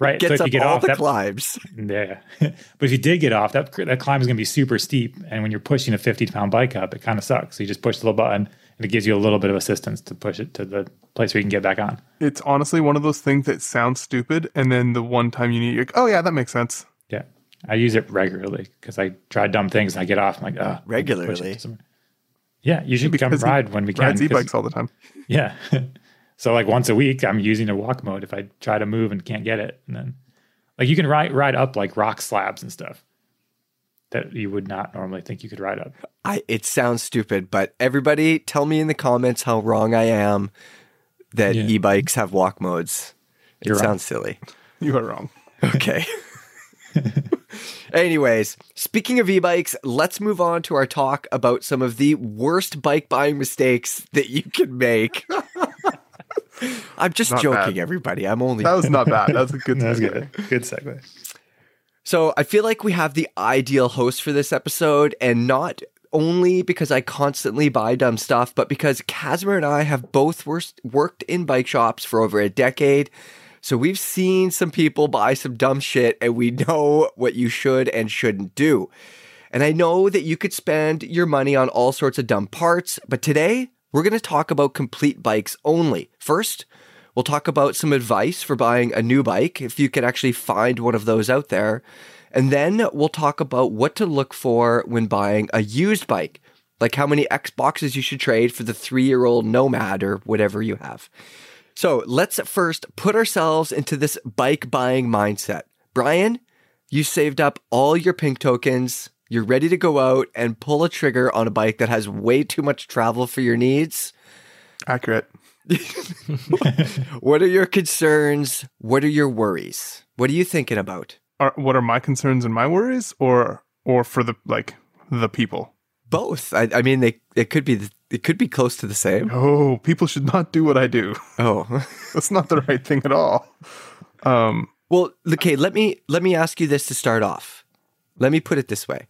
Right, gets so if up you get all off, the that, climbs. Yeah, but if you did get off, that that climb is going to be super steep, and when you're pushing a fifty-pound bike up, it kind of sucks. So you just push the little button, and it gives you a little bit of assistance to push it to the place where you can get back on. It's honestly one of those things that sounds stupid, and then the one time you need, you're like, oh yeah, that makes sense. Yeah, I use it regularly because I try dumb things and I get off. I'm like, oh, regularly. Yeah, you should become ride when we can. Rides e-bikes all the time. Yeah. So like once a week, I'm using a walk mode if I try to move and can't get it. And then like you can ride ride up like rock slabs and stuff that you would not normally think you could ride up. I It sounds stupid, but everybody tell me in the comments how wrong I am that yeah. e-bikes have walk modes. It You're sounds wrong. silly. You are wrong. Okay. Anyways, speaking of e-bikes, let's move on to our talk about some of the worst bike buying mistakes that you can make. I'm just not joking, bad. everybody. I'm only... That was not bad. That was a good segue. Good. good segue. So I feel like we have the ideal host for this episode, and not only because I constantly buy dumb stuff, but because Kazimer and I have both worked in bike shops for over a decade. So we've seen some people buy some dumb shit, and we know what you should and shouldn't do. And I know that you could spend your money on all sorts of dumb parts, but today... we're going to talk about complete bikes only. First, we'll talk about some advice for buying a new bike, if you can actually find one of those out there. And then we'll talk about what to look for when buying a used bike, like how many Xboxes you should trade for the three-year-old Nomad or whatever you have. So let's first put ourselves into this bike buying mindset. Brian, you saved up all your pink tokens. You're ready to go out and pull a trigger on a bike that has way too much travel for your needs. Accurate. What are your concerns? What are your worries? What are you thinking about? Are, what are my concerns and my worries, or or for the like the people? Both. I, I mean, they it could be it could be close to the same. Oh, people should not do what I do. Oh, that's not the right thing at all. Um. Well, okay. Let me let me ask you this to start off. Let me put it this way.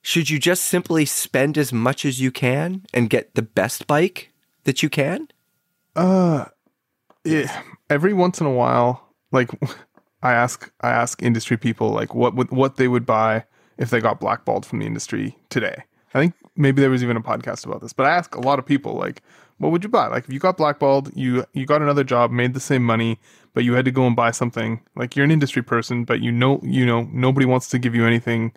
Should you just simply spend as much as you can and get the best bike that you can? Uh, yeah. Every once in a while, like I ask, I ask industry people like what would, what they would buy if they got blackballed from the industry today. I think maybe there was even a podcast about this, but I ask a lot of people like, what would you buy? Like if you got blackballed, you you got another job, made the same money, but you had to go and buy something. Like you're an industry person, but you know you know nobody wants to give you anything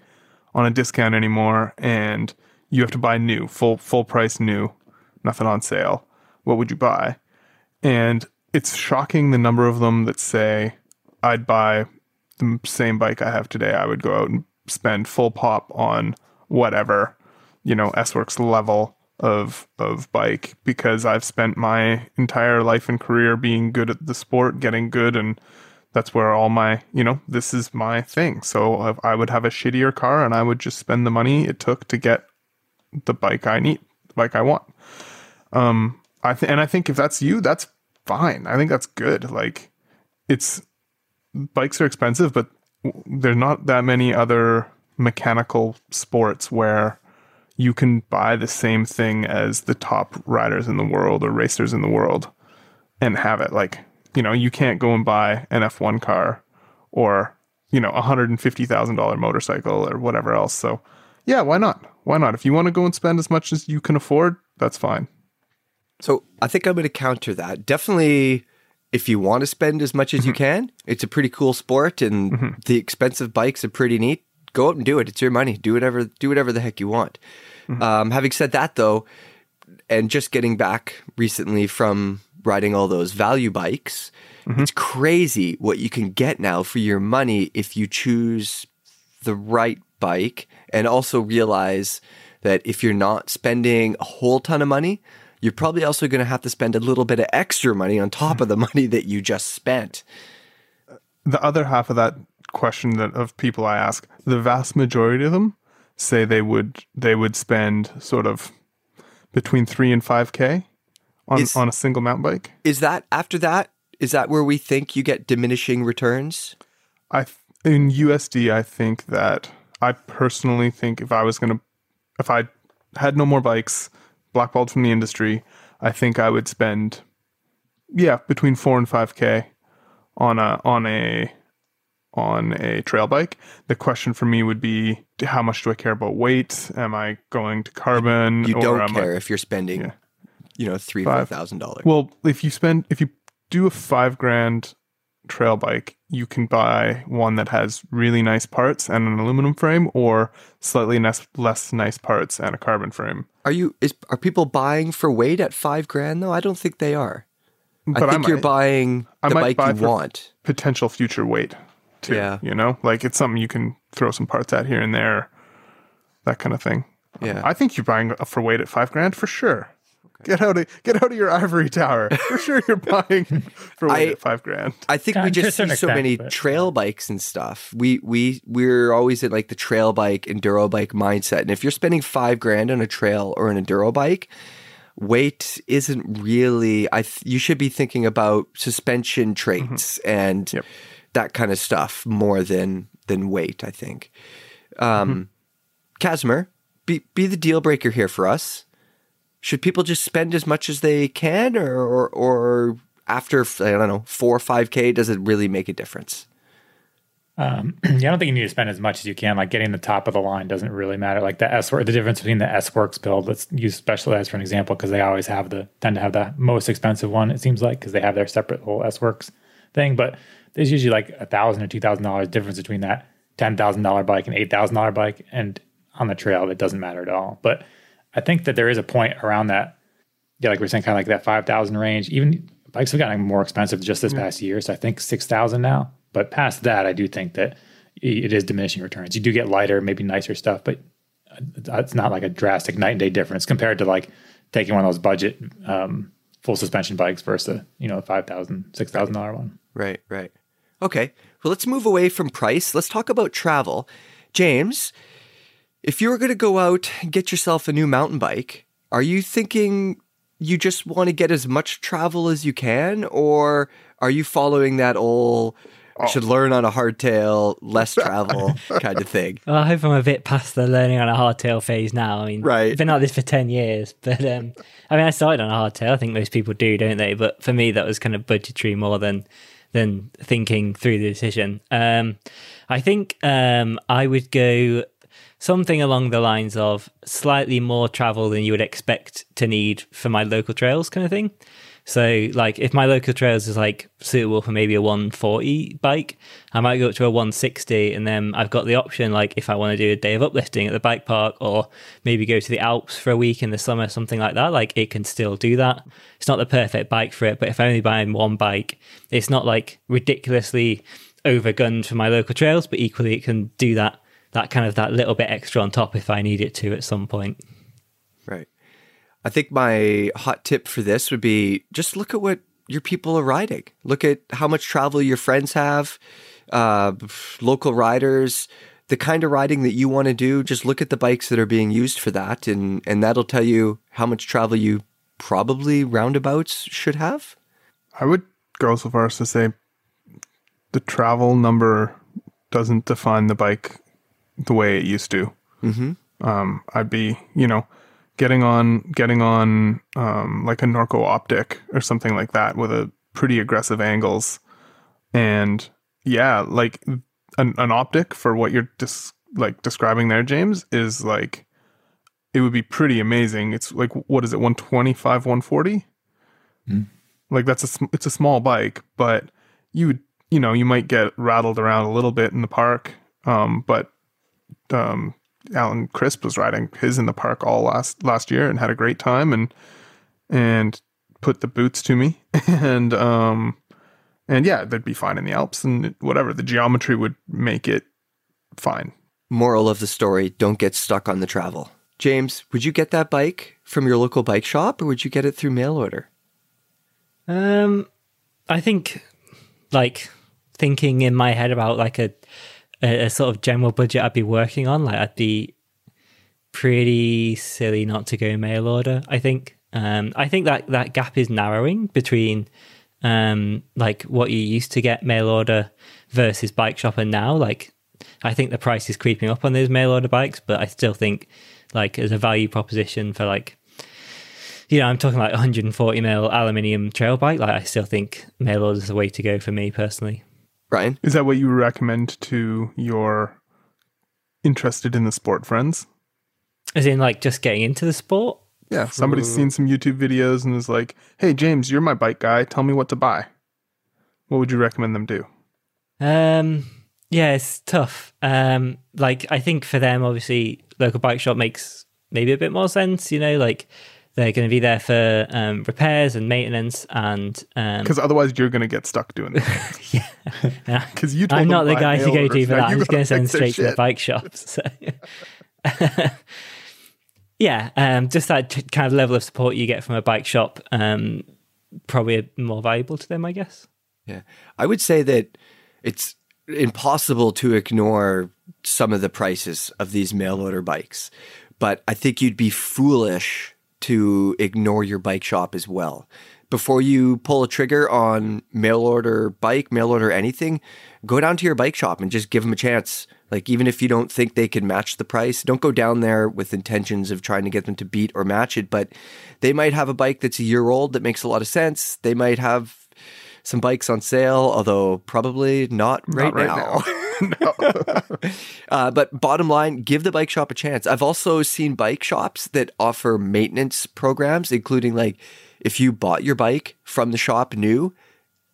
on a discount anymore, and you have to buy new, full full price new, nothing on sale. What would you buy? And it's shocking the number of them that say, I'd buy the same bike I have today. I would go out and spend full pop on whatever, you know, S-Works level of of bike, because I've spent my entire life and career being good at the sport, getting good, and that's where all my, you know, this is my thing. So I would have a shittier car and I would just spend the money it took to get the bike I need, the bike I want. Um, I th- and I think if that's you, that's fine. I think that's good. Like it's, bikes are expensive, but there's not that many other mechanical sports where you can buy the same thing as the top riders in the world or racers in the world and have it. Like, you know, you can't go and buy an F one car or, you know, a one hundred fifty thousand dollars motorcycle or whatever else. So yeah, why not? Why not? If you want to go and spend as much as you can afford, that's fine. So I think I'm going to counter that. Definitely, if you want to spend as much as mm-hmm. you can, it's a pretty cool sport, and mm-hmm. the expensive bikes are pretty neat. Go out and do it. It's your money. Do whatever, do whatever the heck you want. Mm-hmm. Um, having said that, though, and just getting back recently from riding all those value bikes, Mm-hmm. It's crazy what you can get now for your money if you choose the right bike, and also realize that if you're not spending a whole ton of money, you're probably also going to have to spend a little bit of extra money on top of the money that you just spent. The other half of that question that of people I ask, the vast majority of them say they would they would spend sort of between three and five K on, is, on a single mountain bike. Is that after that? Is that where we think you get diminishing returns? I in U S D, I think that I personally think if I was going to, if I had no more bikes, blackballed from the industry, I think I would spend, yeah, between four and five K on a on a on a trail bike. The question for me would be, how much do I care about weight? Am I going to carbon? You don't or am care I, if you're spending, yeah. you know, three five thousand dollars. Well, if you spend, if you do a five grand trail bike, you can buy one that has really nice parts and an aluminum frame, or slightly less less nice parts and a carbon frame. Are you is are people buying for weight at five grand though? I don't think they are. But I think I might, you're buying the bike buy you want. Potential future weight. Too, yeah, you know, like it's something you can throw some parts at here and there, that kind of thing. Yeah, um, I think you're buying for weight at five grand for sure. Okay. Get out of get out of your ivory tower. For sure, you're buying for weight I, at five grand. I think yeah, we just see so many trail bikes and stuff. We we we're always at like the trail bike, enduro bike mindset, and if you're spending five grand on a trail or an enduro bike, weight isn't really. I th- you should be thinking about suspension traits mm-hmm. and. Yep. That kind of stuff more than than weight, I think. Um, mm-hmm. Kazimer, be be the deal breaker here for us. Should people just spend as much as they can, or or, or after I don't know four or five k, does it really make a difference? Um, yeah, I don't think you need to spend as much as you can. Like getting the top of the line doesn't really matter. Like the S work, the difference between the S Works build. Let's use Specialized for an example because they always have the tend to have the most expensive one. It seems like because they have their separate whole S Works thing, but there's usually like a thousand or two thousand dollars difference between that ten thousand dollar bike and eight thousand dollar bike, and on the trail it doesn't matter at all. But I think that there is a point around that, yeah, like we're saying, kind of like that five thousand range. Even bikes have gotten more expensive just this yeah. past year, so I think six thousand now. But past that, I do think that it is diminishing returns. You do get lighter, maybe nicer stuff, but it's not like a drastic night and day difference compared to like taking one of those budget um, full suspension bikes versus you know a five thousand, six thousand dollar one. Right, right. Okay, well, let's move away from price. Let's talk about travel. James, if you were going to go out and get yourself a new mountain bike, are you thinking you just want to get as much travel as you can? Or are you following that old, oh. I should learn on a hardtail, less travel kind of thing? Well, I hope I'm a bit past the learning on a hardtail phase now. I mean, right. I've been like this for ten years. But um, I mean, I started on a hardtail. I think most people do, don't they? But for me, that was kind of budgetary more than... than thinking through the decision. Um, I think um, I would go something along the lines of slightly more travel than you would expect to need for my local trails kind of thing. So like if my local trails is like suitable for maybe a one forty bike, I might go up to a one sixty, and then I've got the option like if I want to do a day of uplifting at the bike park or maybe go to the Alps for a week in the summer, something like that, like it can still do that. It's not the perfect bike for it, but if I'm only buying one bike, it's not like ridiculously overgunned for my local trails, but equally it can do that that kind of that little bit extra on top if I need it to at some point. Right. I think my hot tip for this would be just look at what your people are riding. Look at how much travel your friends have, uh, local riders, the kind of riding that you want to do. Just look at the bikes that are being used for that, and, and that'll tell you how much travel you probably roundabouts should have. I would go so far as to say the travel number doesn't define the bike the way it used to. Mm-hmm. Um, I'd be, you know... Getting on, getting on, um, like a Norco Optic or something like that with a pretty aggressive angles, and yeah, like an, an Optic for what you're just des- like describing there, James, is like it would be pretty amazing. It's like what is it, one twenty-five, one forty? Mm. Like that's a sm- it's a small bike, but you you know you might get rattled around a little bit in the park, um, but um. Alan Crisp was riding his in the park all last last year and had a great time and and put the boots to me and um And yeah, they'd be fine in the Alps and whatever. The geometry would make it fine. Moral of the story, don't get stuck on the travel. James, would you get that bike from your local bike shop, or would you get it through mail order? Um, I think, like, thinking in my head about, like, a, a, a sort of general budget I'd be working on, like, I'd be pretty silly not to go mail order, I think. Um, I think that, that gap is narrowing between... Um, like what you used to get mail order versus bike shop, and now, like, I think the price is creeping up on those mail order bikes, but I still think, like, as a value proposition for, like, you know, I'm talking like one forty mil aluminium trail bike, like, I still think mail order is the way to go for me personally. Ryan? Is that what you recommend to your interested in the sport friends? As in, like, just getting into the sport? Yeah, somebody's seen some YouTube videos and is like, hey, James, you're my bike guy. Tell me what to buy. What would you recommend them do? Um, yeah, it's tough. Um, like, I think for them, obviously, local bike shop makes maybe a bit more sense. You know, like, they're going to be there for um, repairs and maintenance. and Because um, otherwise you're going to get stuck doing it. Yeah. Because you told I'm not the guy to go to for that. I'm just going to send them straight to the bike shop. So. Yeah, um, just that t- kind of level of support you get from a bike shop, um, probably more valuable to them, I guess. Yeah, I would say that it's impossible to ignore some of the prices of these mail order bikes, but I think you'd be foolish to ignore your bike shop as well. Before you pull a trigger on mail order bike, mail order anything, go down to your bike shop and just give them a chance. Like, even if you don't think they can match the price, don't go down there with intentions of trying to get them to beat or match it. But they might have a bike that's a year old that makes a lot of sense. They might have some bikes on sale, although probably not right, not right now. now. No. uh, but bottom line, give the bike shop a chance. I've also seen bike shops that offer maintenance programs, including, like, if you bought your bike from the shop new,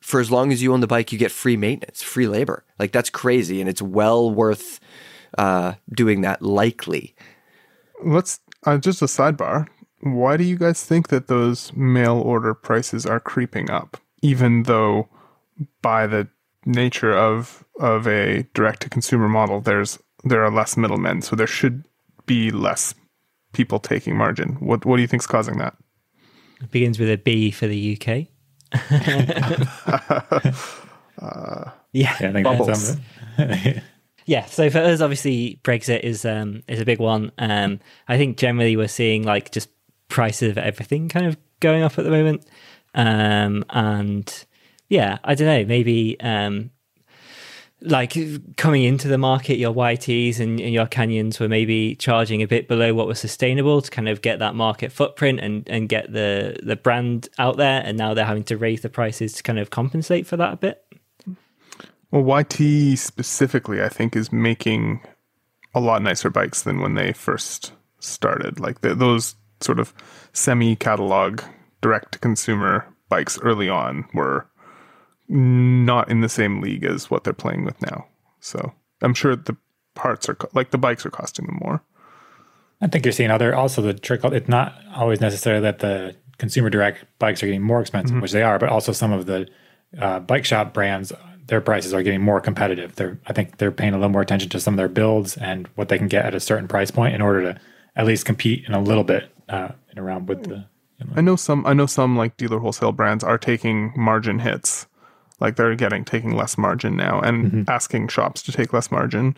for as long as you own the bike, you get free maintenance, free labor. Like, that's crazy, and it's well worth uh, doing that, likely. Let's, uh, just a sidebar, why do you guys think that those mail order prices are creeping up, even though by the nature of of a direct-to-consumer model, there's there are less middlemen, so there should be less people taking margin? What, what do you think's causing that? It begins with a B for the U K. uh, yeah, yeah, I think bubbles. That's yeah, so for us, obviously, Brexit is um is a big one. Um, I think generally we're seeing, like, just prices of everything kind of going up at the moment. Um, and yeah, I don't know, maybe um, like, coming into the market, your Y Ts and, and your Canyons were maybe charging a bit below what was sustainable to kind of get that market footprint and, and get the, the brand out there. And now they're having to raise the prices to kind of compensate for that a bit. Well, Y T specifically, I think, is making a lot nicer bikes than when they first started. Like, the, those sort of semi-catalog direct-to-consumer bikes early on were not in the same league as what they're playing with now. So I'm sure the parts are, co- like the bikes are costing them more. I think you're seeing other, also the trick, it's not always necessarily that the consumer direct bikes are getting more expensive, mm-hmm. which they are, but also some of the uh, bike shop brands, their prices are getting more competitive. They're, I think they're paying a little more attention to some of their builds and what they can get at a certain price point in order to at least compete in a little bit uh, and around with the, you know. I know some, I know some like dealer wholesale brands are taking margin hits. Like, they're getting taking less margin now and mm-hmm. asking shops to take less margin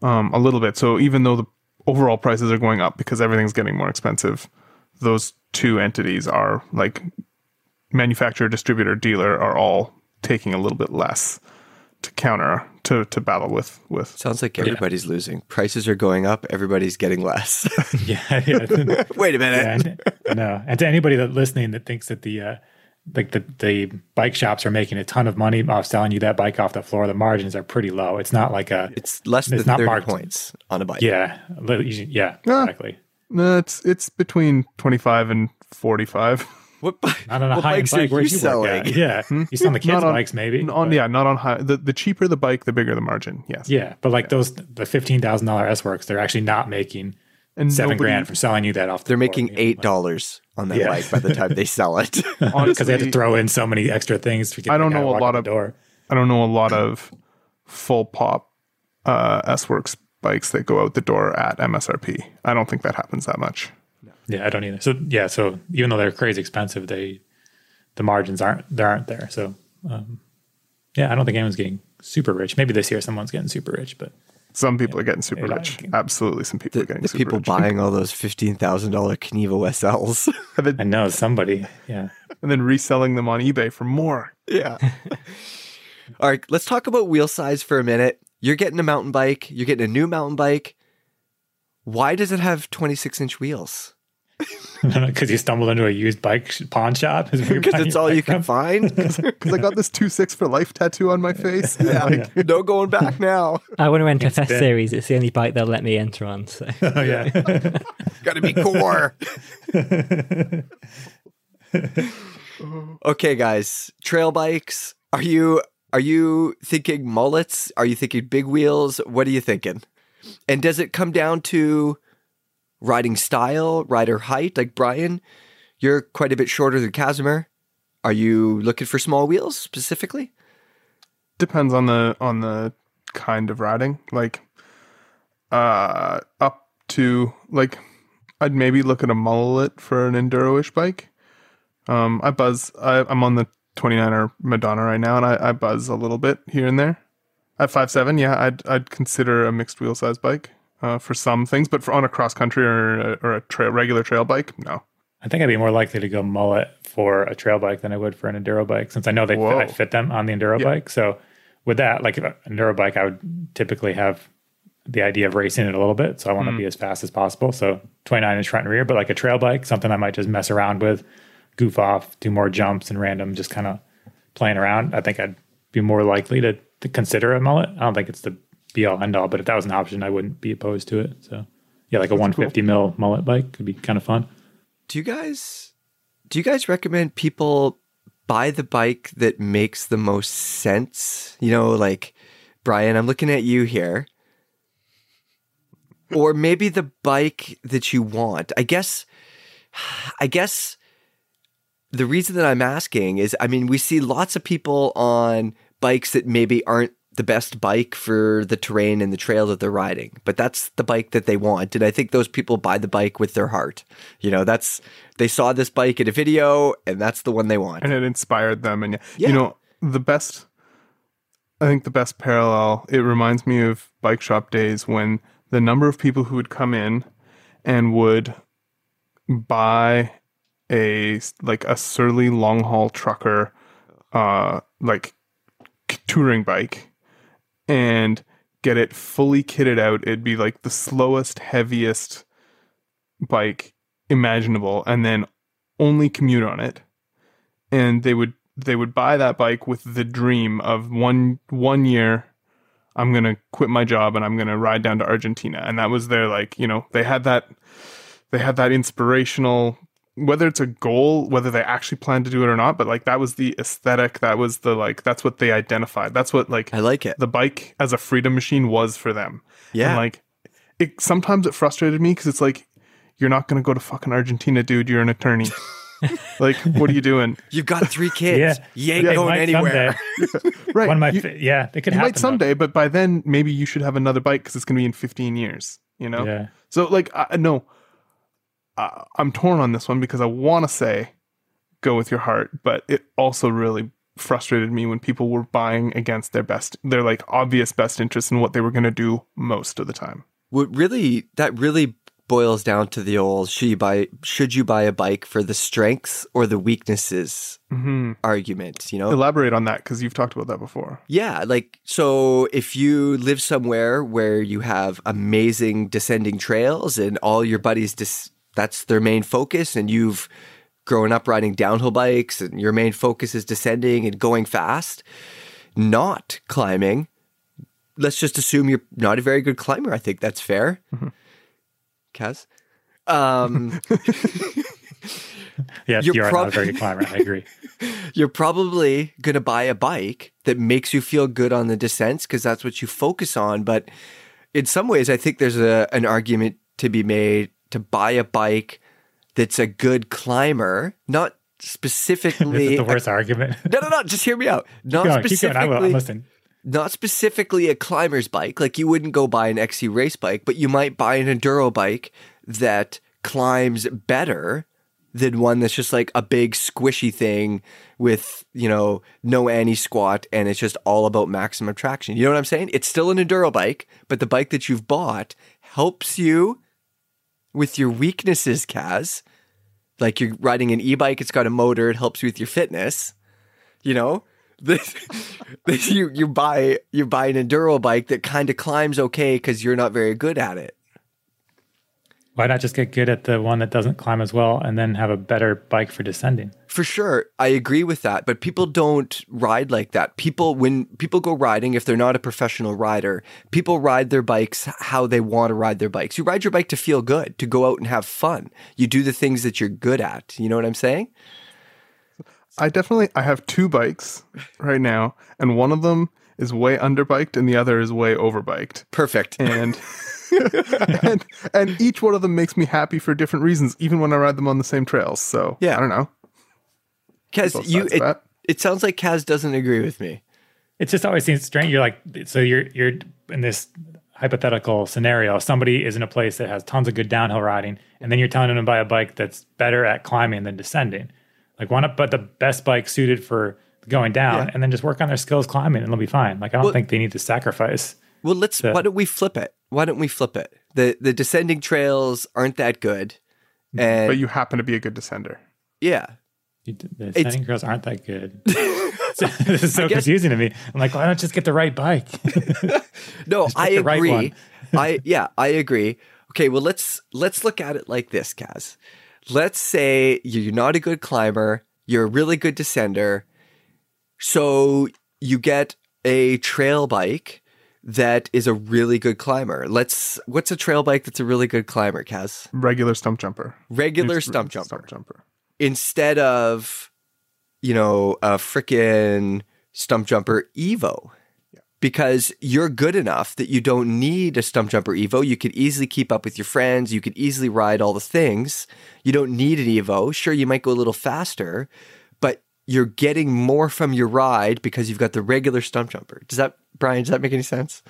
um, a little bit. So even though the overall prices are going up because everything's getting more expensive, those two entities are, like, manufacturer, distributor, dealer, are all taking a little bit less to counter, to, to battle with, with. Sounds like everybody's yeah. losing. Prices are going up. Everybody's getting less. yeah, yeah. Wait a minute. Yeah, and, no. And to anybody that's listening that thinks that the... Uh, like the, the bike shops are making a ton of money off selling you that bike off the floor. The margins are pretty low. It's not like a... It's less it's than thirty marked. Points on a bike. Yeah. Yeah, ah, exactly. No, it's it's between twenty-five and forty-five. What, not on a high-end bike. Where you, you selling? Yeah. Hmm? You sell the kids' on, bikes, maybe. On, yeah, not on high... The, the cheaper the bike, the bigger the margin. Yes. Yeah, but like yeah. those... The fifteen thousand dollars S-Works, they're actually not making And seven nobody, grand for selling you that off. The they're making eight dollars on that yeah. bike by the time they sell it, because they had to throw in so many extra things. To get I don't know a lot of. Door. I don't know a lot of full pop uh, S Works bikes that go out the door at M S R P. I don't think that happens that much. No. Yeah, I don't either. So yeah, so even though they're crazy expensive, they the margins aren't there aren't there. So um, yeah, I don't think anyone's getting super rich. Maybe this year someone's getting super rich, but. Some people yeah, are getting super rich. Getting, Absolutely, some people the, are getting the super people rich. People buying all those fifteen thousand dollars Kenevo S Ls. Then, I know, somebody, yeah. And then reselling them on eBay for more. Yeah. All right, let's talk about wheel size for a minute. You're getting a mountain bike. You're getting a new mountain bike. Why does it have twenty-six inch wheels? Because you stumbled into a used bike pawn shop? Because it's all you from? can find? Because I got this two six for life tattoo on my face. Yeah, like, yeah. No going back now. I want to enter Fest Series. It's the only bike they'll let me enter on. So. Oh, yeah. Got to be core. Okay, guys. Trail bikes. Are you, are you thinking mullets? Are you thinking big wheels? What are you thinking? And does it come down to... riding style, rider height? Like Brian, you're quite a bit shorter than Kazimer. Are you looking for small wheels specifically? Depends on the on the kind of riding. Like uh, up to like, I'd maybe look at a mullet for an enduro-ish bike. Um, I buzz. I, I'm on the twenty-niner Madonna right now, and I, I buzz a little bit here and there. At five seven, yeah, I'd I'd consider a mixed wheel size bike. Uh, for some things, but for on a cross country or a, or a trail, regular trail bike, no. I think I'd be more likely to go mullet for a trail bike than I would for an enduro bike, since I know they fit, I fit them on the enduro yeah. bike. So with that, like if an enduro bike, I would typically have the idea of racing it a little bit. So I want to mm. be as fast as possible. So twenty-nine inch front and rear, but like a trail bike, something I might just mess around with, goof off, do more jumps and random, just kind of playing around. I think I'd be more likely to, to consider a mullet. I don't think it's the be all end all, but if that was an option, I wouldn't be opposed to it. So yeah, like a one fifty cool. mil mullet bike could be kind of fun. Do you guys do you guys recommend people buy the bike that makes the most sense? You know, like Brian, I'm looking at you here. Or maybe the bike that you want. I guess I guess the reason that I'm asking is, I mean, we see lots of people on bikes that maybe aren't the best bike for the terrain and the trail that they're riding, but that's the bike that they want. And I think those people buy the bike with their heart. You know, that's, they saw this bike in a video and that's the one they want. And it inspired them. And yeah. you know, the best, I think the best parallel, it reminds me of bike shop days when the number of people who would come in and would buy a, like a surly long haul trucker, uh, like touring bike, and get it fully kitted out. It'd be like the slowest, heaviest bike imaginable, and then only commute on it. And they would they would buy that bike with the dream of one one year, I'm gonna quit my job and I'm gonna ride down to Argentina. And that was their, like, you know, they had that they had that inspirational, whether it's a goal, whether they actually plan to do it or not, but like that was the aesthetic, that was the, like, that's what they identified. That's what, like, I like it. The bike as a freedom machine was for them. Yeah. And like, it sometimes it frustrated me because it's like, you're not going to go to fucking Argentina, dude. You're an attorney. Like, what are you doing? You've got three kids. Yeah. You ain't yeah, going anywhere. Right. One of my you, fa- yeah, it could happen. You might someday, though. But by then maybe you should have another bike because it's going to be in fifteen years, you know? Yeah. So like, I, no. Uh, I'm torn on this one because I want to say go with your heart, but it also really frustrated me when people were buying against their best, their like obvious best interest in what they were going to do most of the time. What really, that really boils down to the old, should you buy, should you buy a bike for the strengths or the weaknesses mm-hmm. argument, you know? Elaborate on that because you've talked about that before. Yeah. Like, so if you live somewhere where you have amazing descending trails and all your buddies dis- that's their main focus, and you've grown up riding downhill bikes and your main focus is descending and going fast, not climbing. Let's just assume you're not a very good climber. I think that's fair. Mm-hmm. Kaz? Um, yeah, you're, you're prob- not a very good climber. I agree. You're probably going to buy a bike that makes you feel good on the descents because that's what you focus on. But in some ways, I think there's a, an argument to be made to buy a bike that's a good climber, not specifically... This is the worst a, argument. No, no, no. Just hear me out. Not going, specifically... I will. I'm listening. Not specifically a climber's bike. Like, you wouldn't go buy an X C race bike, but you might buy an Enduro bike that climbs better than one that's just like a big squishy thing with, you know, no anti-squat, and it's just all about maximum traction. You know what I'm saying? It's still an Enduro bike, but the bike that you've bought helps you with your weaknesses, Kaz. Like, you're riding an e-bike, it's got a motor, it helps you with your fitness, you know? This, this, you, you buy you buy an Enduro bike that kind of climbs okay because you're not very good at it. Why not just get good at the one that doesn't climb as well and then have a better bike for descending? For sure. I agree with that. But people don't ride like that. People, when people go riding, if they're not a professional rider, people ride their bikes how they want to ride their bikes. You ride your bike to feel good, to go out and have fun. You do the things that you're good at. You know what I'm saying? I definitely, I have two bikes right now. And one of them is way underbiked and the other is way overbiked. Perfect. And... and, and each one of them makes me happy for different reasons, even when I ride them on the same trails. So, yeah. I don't know. Kaz, you, it, it sounds like Kaz doesn't agree with me. It just always seems strange. You're like, so you're you're in this hypothetical scenario. Somebody is in a place that has tons of good downhill riding, and then you're telling them to buy a bike that's better at climbing than descending. Like, why not put the best bike suited for going down, yeah. and then just work on their skills climbing, and they'll be fine. Like, I don't well, think they need to sacrifice. Well, let's. The, why don't we flip it? Why don't we flip it? The the descending trails aren't that good. And but you happen to be a good descender. Yeah. You, the descending it's, trails aren't that good. This is so guess, confusing to me. I'm like, why don't just get the right bike? No, I agree. Right I yeah, I agree. Okay, well, let's let's look at it like this, Kaz. Let's say you're not a good climber. You're a really good descender. So you get a trail bike that is a really good climber. Let's. What's a trail bike that's a really good climber, Kaz? Regular Stumpjumper. Regular Stumpjumper. Stumpjumper. Instead of, you know, a frickin' Stumpjumper Evo. Yeah. Because you're good enough that you don't need a Stumpjumper Evo. You could easily keep up with your friends. You could easily ride all the things. You don't need an Evo. Sure, you might go a little faster, but you're getting more from your ride because you've got the regular Stumpjumper. Does that... Brian, does that make any sense?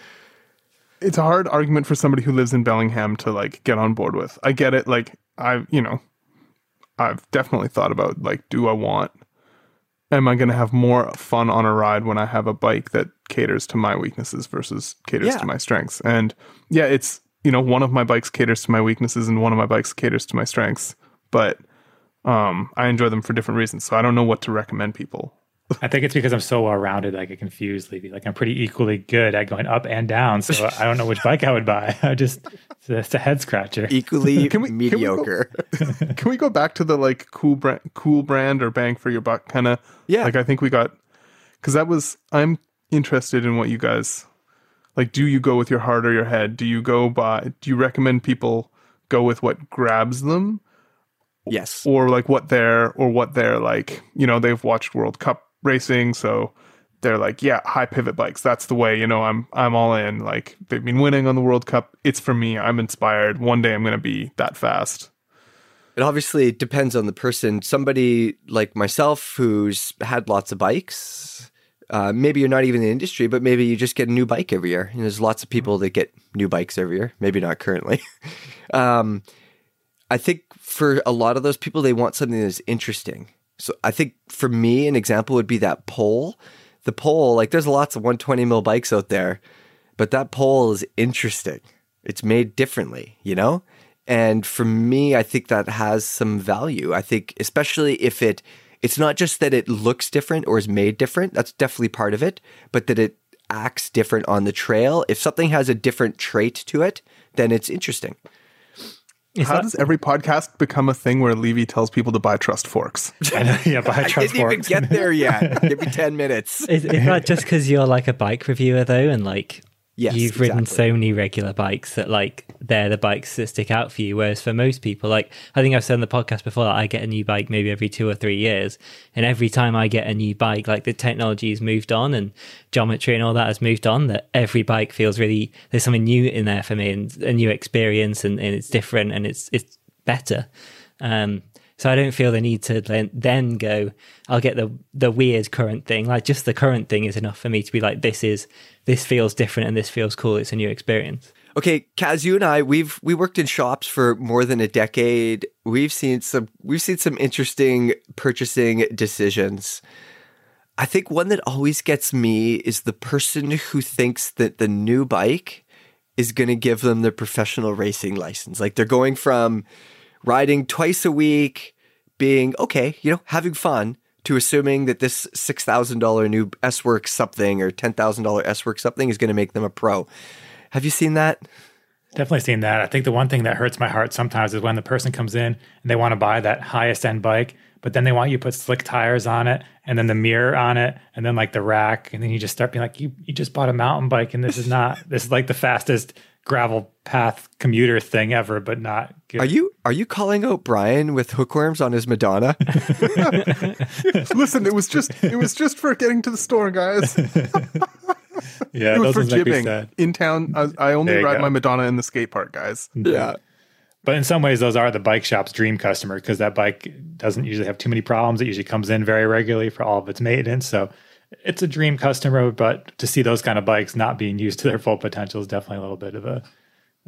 It's a hard argument for somebody who lives in Bellingham to, like, get on board with. I get it. Like, I've, you know, I've definitely thought about, like, do I want, am I going to have more fun on a ride when I have a bike that caters to my weaknesses versus caters yeah. to my strengths? And, yeah, it's, you know, one of my bikes caters to my weaknesses and one of my bikes caters to my strengths. But um, I enjoy them for different reasons. So I don't know what to recommend people. I think it's because I'm so well-rounded, I get confused, Levy. Like, I'm pretty equally good at going up and down, so I don't know which bike I would buy. I just, it's a head-scratcher. Equally can we, mediocre. Can we, go, can we go back to the, like, cool brand, cool brand or bang for your buck kind of? Yeah. Like, I think we got, because that was, I'm interested in what you guys, like, do you go with your heart or your head? Do you go by, do you recommend people go with what grabs them? Yes. Or, like, what they're, or what they're, like, you know, they've watched World Cup racing, so they're like, yeah, high pivot bikes, that's the way, you know, i'm i'm all in, like, they've been winning on the World Cup, it's for me, I'm inspired, one day I'm gonna be that fast. It obviously depends on the person. Somebody like myself who's had lots of bikes, uh maybe you're not even in the industry, but maybe you just get a new bike every year, and there's lots of people that get new bikes every year, maybe not currently. um I think for a lot of those people, they want something that's interesting. So I think for me, an example would be that Pole. The Pole, like, there's lots of one twenty mil bikes out there, but that Pole is interesting. It's made differently, you know? And for me, I think that has some value. I think especially if it, it's not just that it looks different or is made different. That's definitely part of it, but that it acts different on the trail. If something has a different trait to it, then it's interesting. Is How that, does every podcast become a thing where Levy tells people to buy trust forks? I know, yeah, buy trust forks. I didn't forks. even get there yet. Give me ten minutes. It's, it's not just because you're like a bike reviewer, though, and like Yes, you've exactly. ridden so many regular bikes that like they're the bikes that stick out for you. Whereas for most people, like I think I've said on the podcast before, like, I get a new bike maybe every two or three years. And every time I get a new bike, like the technology has moved on and geometry and all that has moved on, that every bike feels really, there's something new in there for me and a new experience, and, and it's different and it's, it's better. Um, So I don't feel the need to then go, I'll get the the weird current thing. Like just the current thing is enough for me to be like, this is, this feels different and this feels cool. It's a new experience. Okay, Kaz, you and I, we've we worked in shops for more than a decade. We've seen some we've seen some interesting purchasing decisions. I think one that always gets me is the person who thinks that the new bike is going to give them their professional racing license. Like they're going from riding twice a week, being okay, you know, having fun, to assuming that this six thousand dollar new S-Works something or ten thousand dollar S-Works something is going to make them a pro. Have you seen that? Definitely seen that. I think the one thing that hurts my heart sometimes is when the person comes in and they want to buy that highest end bike, but then they want you to put slick tires on it and then the mirror on it and then like the rack. And then you just start being like, you, you just bought a mountain bike and this is not, this is like the fastest gravel path commuter thing ever, but not good. Are you are you calling out Brian with hookworms on his Madonna? Listen, it was just it was just for getting to the store, guys. Yeah, it was for jibbing in town. I, I only ride go. my Madonna in the skate park, guys. Yeah, but in some ways, those are the bike shop's dream customer because that bike doesn't usually have too many problems. It usually comes in very regularly for all of its maintenance, so it's a dream customer, but to see those kind of bikes not being used to their full potential is definitely a little bit of a,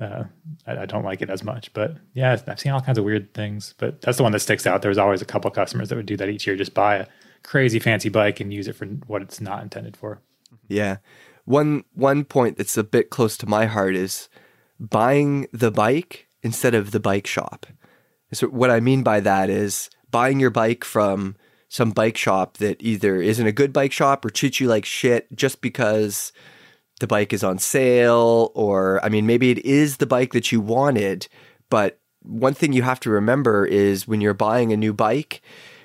uh, I, I don't like it as much, but yeah, I've seen all kinds of weird things, but that's the one that sticks out. There's always a couple of customers that would do that each year, just buy a crazy fancy bike and use it for what it's not intended for. Yeah. One, one point that's a bit close to my heart is buying the bike instead of the bike shop. So what I mean by that is buying your bike from some bike shop that either isn't a good bike shop or treats you like shit just because the bike is on sale, or, I mean, maybe it is the bike that you wanted, but one thing you have to remember is when you're buying a new bike,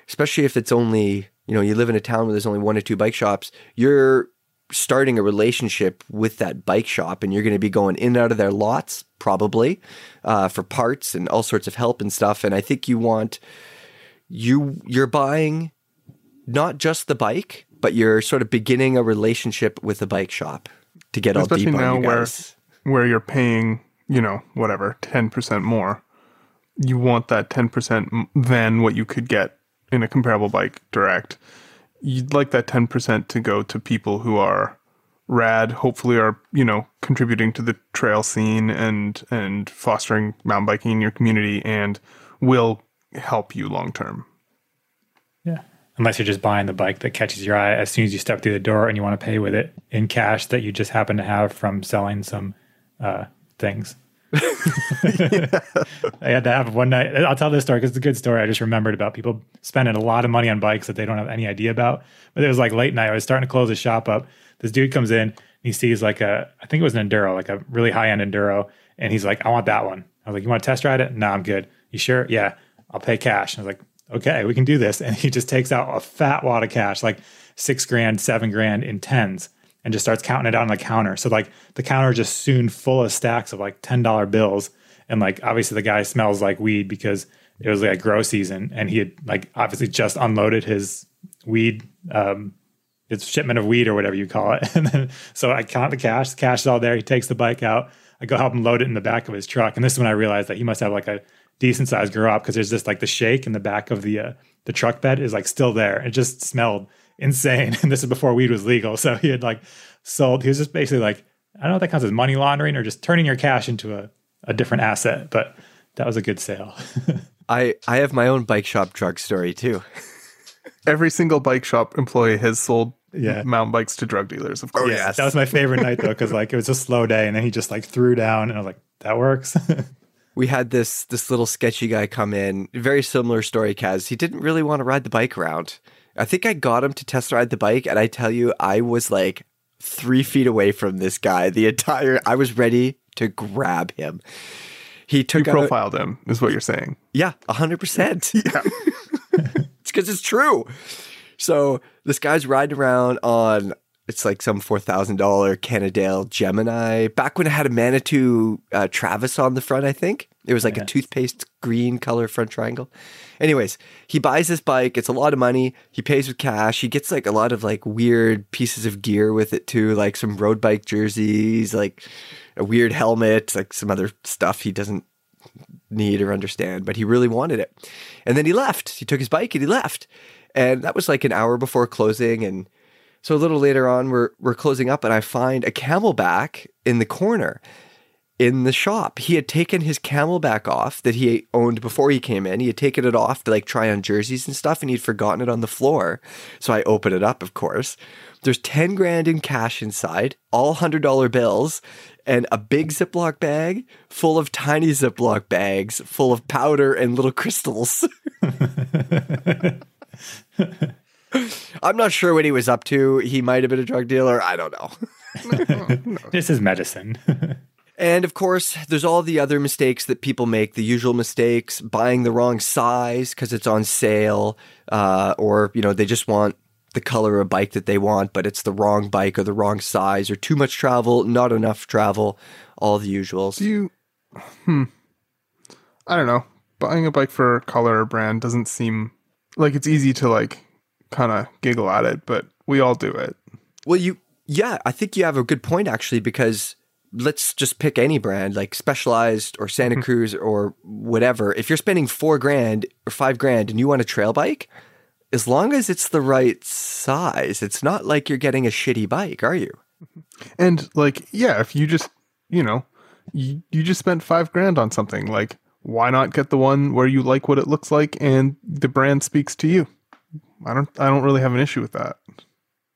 especially if it's only, you know, you live in a town where there's only one or two bike shops, you're starting a relationship with that bike shop and you're going to be going in and out of their lots probably uh, for parts and all sorts of help and stuff. And I think you want... You, you're buying not just the bike, but you're sort of beginning a relationship with the bike shop to get all deep on you guys. Especially now where, where you're paying, you know, whatever, ten percent more. You want that ten percent than what you could get in a comparable bike direct. You'd like that ten percent to go to people who are rad, hopefully are, you know, contributing to the trail scene and, and fostering mountain biking in your community and will help you long term. Yeah, unless you're just buying the bike that catches your eye as soon as you step through the door and you want to pay with it in cash that you just happen to have from selling some uh things. Yeah. I had to have one night, I'll tell this story because it's a good story. I just remembered about people spending a lot of money on bikes that they don't have any idea about, but it was like late night, I was starting to close the shop up, this dude comes in and he sees like a, I think it was an Enduro, like a really high-end Enduro, and he's like, I want that one. I was like, you want to test ride it? No, I'm good. You sure? Yeah, I'll pay cash. And I was like, okay, we can do this. And he just takes out a fat wad of cash, like six grand, seven grand in tens, and just starts counting it out on the counter. So like the counter just soon full of stacks of like ten dollar bills. And like, obviously the guy smells like weed because it was like grow season. And he had like, obviously just unloaded his weed, um, his shipment of weed or whatever you call it. And then, so I count the cash, the cash is all there. He takes the bike out. I go help him load it in the back of his truck. And this is when I realized that he must have like a decent size grow up, because there's just like the shake in the back of the uh, the truck bed is like still there. It just smelled insane. And this is before weed was legal. So he had like sold, he was just basically like, I don't know if that counts as money laundering or just turning your cash into a, a different asset, but that was a good sale. I, I have my own bike shop drug story too. Every single bike shop employee has sold yeah. mountain bikes to drug dealers, of course. Oh, yes. That was my favorite night though, because like it was a slow day and then he just like threw down and I was like, that works. We had this this little sketchy guy come in, very similar story, Kaz. He didn't really want to ride the bike around. I think I got him to test ride the bike, and I tell you, I was like three feet away from this guy. The entire, I was ready to grab him. He took you profiled out, him, is what you're saying. Yeah, one hundred percent. Yeah. It's because it's true. So this guy's riding around on it's like some four thousand dollar Cannondale Gemini. Back when I had a Manitou uh, Travis on the front, I think. It was like yeah. a toothpaste green color front triangle. Anyways, he buys this bike. It's a lot of money. He pays with cash. He gets like a lot of like weird pieces of gear with it too, like some road bike jerseys, like a weird helmet, like some other stuff he doesn't need or understand, but he really wanted it. And then he left. He took his bike and he left. And that was like an hour before closing. And so a little later on, we're we're closing up and I find a Camelback in the corner. In the shop, he had taken his Camelback off that he owned before he came in. He had taken it off to like try on jerseys and stuff, and he'd forgotten it on the floor. So I open it up, of course. There's ten grand in cash inside, all one hundred dollar bills, and a big Ziploc bag full of tiny Ziploc bags full of powder and little crystals. I'm not sure what he was up to. He might have been a drug dealer. I don't know. This is medicine. And of course, there's all the other mistakes that people make, the usual mistakes, buying the wrong size because it's on sale, uh, or, you know, they just want the color of bike that they want, but it's the wrong bike or the wrong size, or too much travel, not enough travel, all the usuals. Do you, hmm, I don't know, buying a bike for color or brand doesn't seem like it's easy to like kind of giggle at it, but we all do it. Well, you, yeah, I think you have a good point actually, because let's just pick any brand like Specialized or Santa Cruz or whatever. If you're spending four grand or five grand and you want a trail bike, as long as it's the right size, it's not like you're getting a shitty bike, are you? And like, yeah, if you just, you know, you, you just spent five grand on something, like why not get the one where you like what it looks like and the brand speaks to you? I don't, I don't really have an issue with that.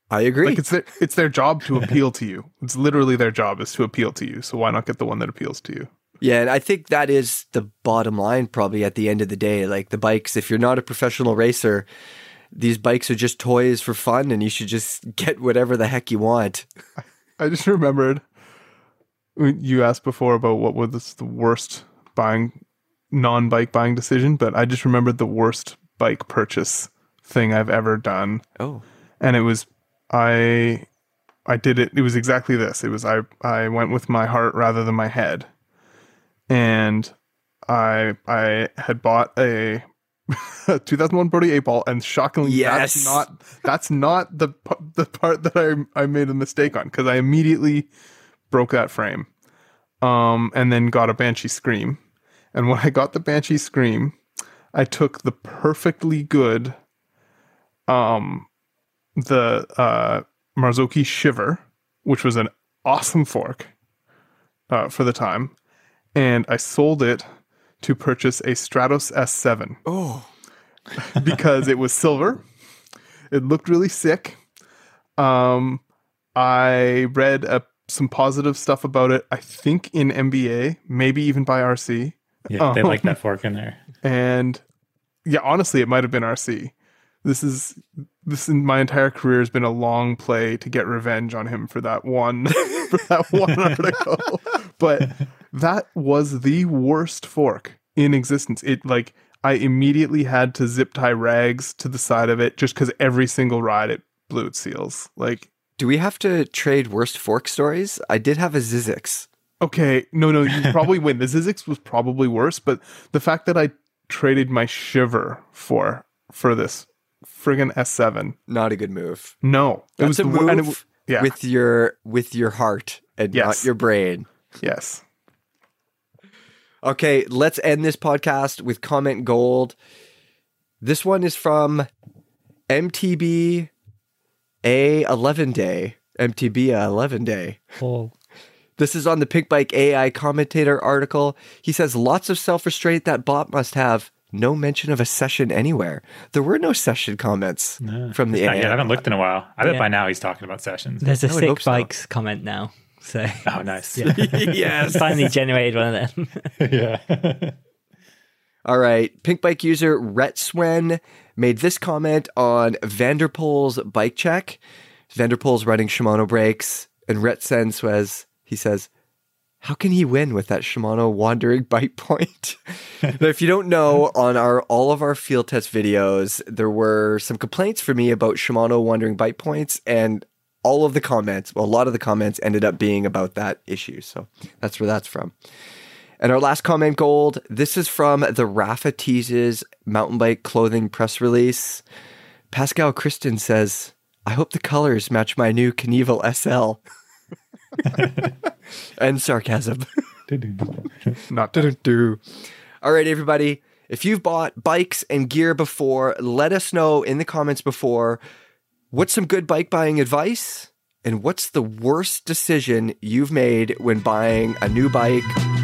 I agree. Like it's their, it's their job to appeal to you. It's literally their job is to appeal to you. So why not get the one that appeals to you? Yeah, and I think that is the bottom line probably at the end of the day. Like the bikes, if you're not a professional racer, these bikes are just toys for fun and you should just get whatever the heck you want. I just remembered you asked before about what was the worst buying, non-bike buying decision, but I just remembered the worst bike purchase thing I've ever done. Oh. And it was... I I did it. It was exactly this. It was I, I went with my heart rather than my head. And I I had bought a two thousand one Brody eight ball, and shockingly, yes. that's not that's not the the part that I I made a mistake on, because I immediately broke that frame. Um and then got a Banshee Scream. And when I got the Banshee Scream, I took the perfectly good um the uh, Marzocchi Shiver, which was an awesome fork uh, for the time, and I sold it to purchase a Stratos S seven. Oh, because it was silver, it looked really sick. Um, I read uh, some positive stuff about it. I think in M B A, maybe even by R C. Yeah, um, they like that fork in there. And yeah, honestly, it might have been R C. This is this in my entire career has been a long play to get revenge on him for that one for that one article. But that was the worst fork in existence. It like I immediately had to zip tie rags to the side of it just because every single ride it blew its seals. Like, do we have to trade worst fork stories? I did have a Zzyzx. Okay, no, no, you probably win. The Zzyzx was probably worse, but the fact that I traded my Shiver for for this. Friggin' S seven, not a good move. No, it That's was a the, move and it w- yeah. with your with your heart and yes. not your brain. Yes. Okay, let's end this podcast with comment gold. This one is from M T B A eleven day. M T B A eleven day. Oh. This is on the Pinkbike A I commentator article. He says lots of self-restraint that bot must have. No mention of a session anywhere. There were no session comments no, from the A I. I haven't looked in a while. I bet yeah. by now he's talking about sessions. There's a sick bikes so. comment now. So oh, nice. Yeah, yes. Finally generated one of them. yeah. All right. Pinkbike user Rhett Swen made this comment on van der Poel's bike check. Van der Poel's running Shimano brakes, and Rhett Swen says, he says, how can he win with that Shimano wandering bite point? Now, if you don't know, on our all of our field test videos, there were some complaints for me about Shimano wandering bite points, and all of the comments, well, a lot of the comments ended up being about that issue. So that's where that's from. And our last comment gold, this is from the Rafa Teases mountain bike clothing press release. Pascal Christen says, I hope the colors match my new Kenevo S L. And sarcasm. Not do. All right, everybody. If you've bought bikes and gear before, let us know in the comments before, what's some good bike buying advice? And what's the worst decision you've made when buying a new bike?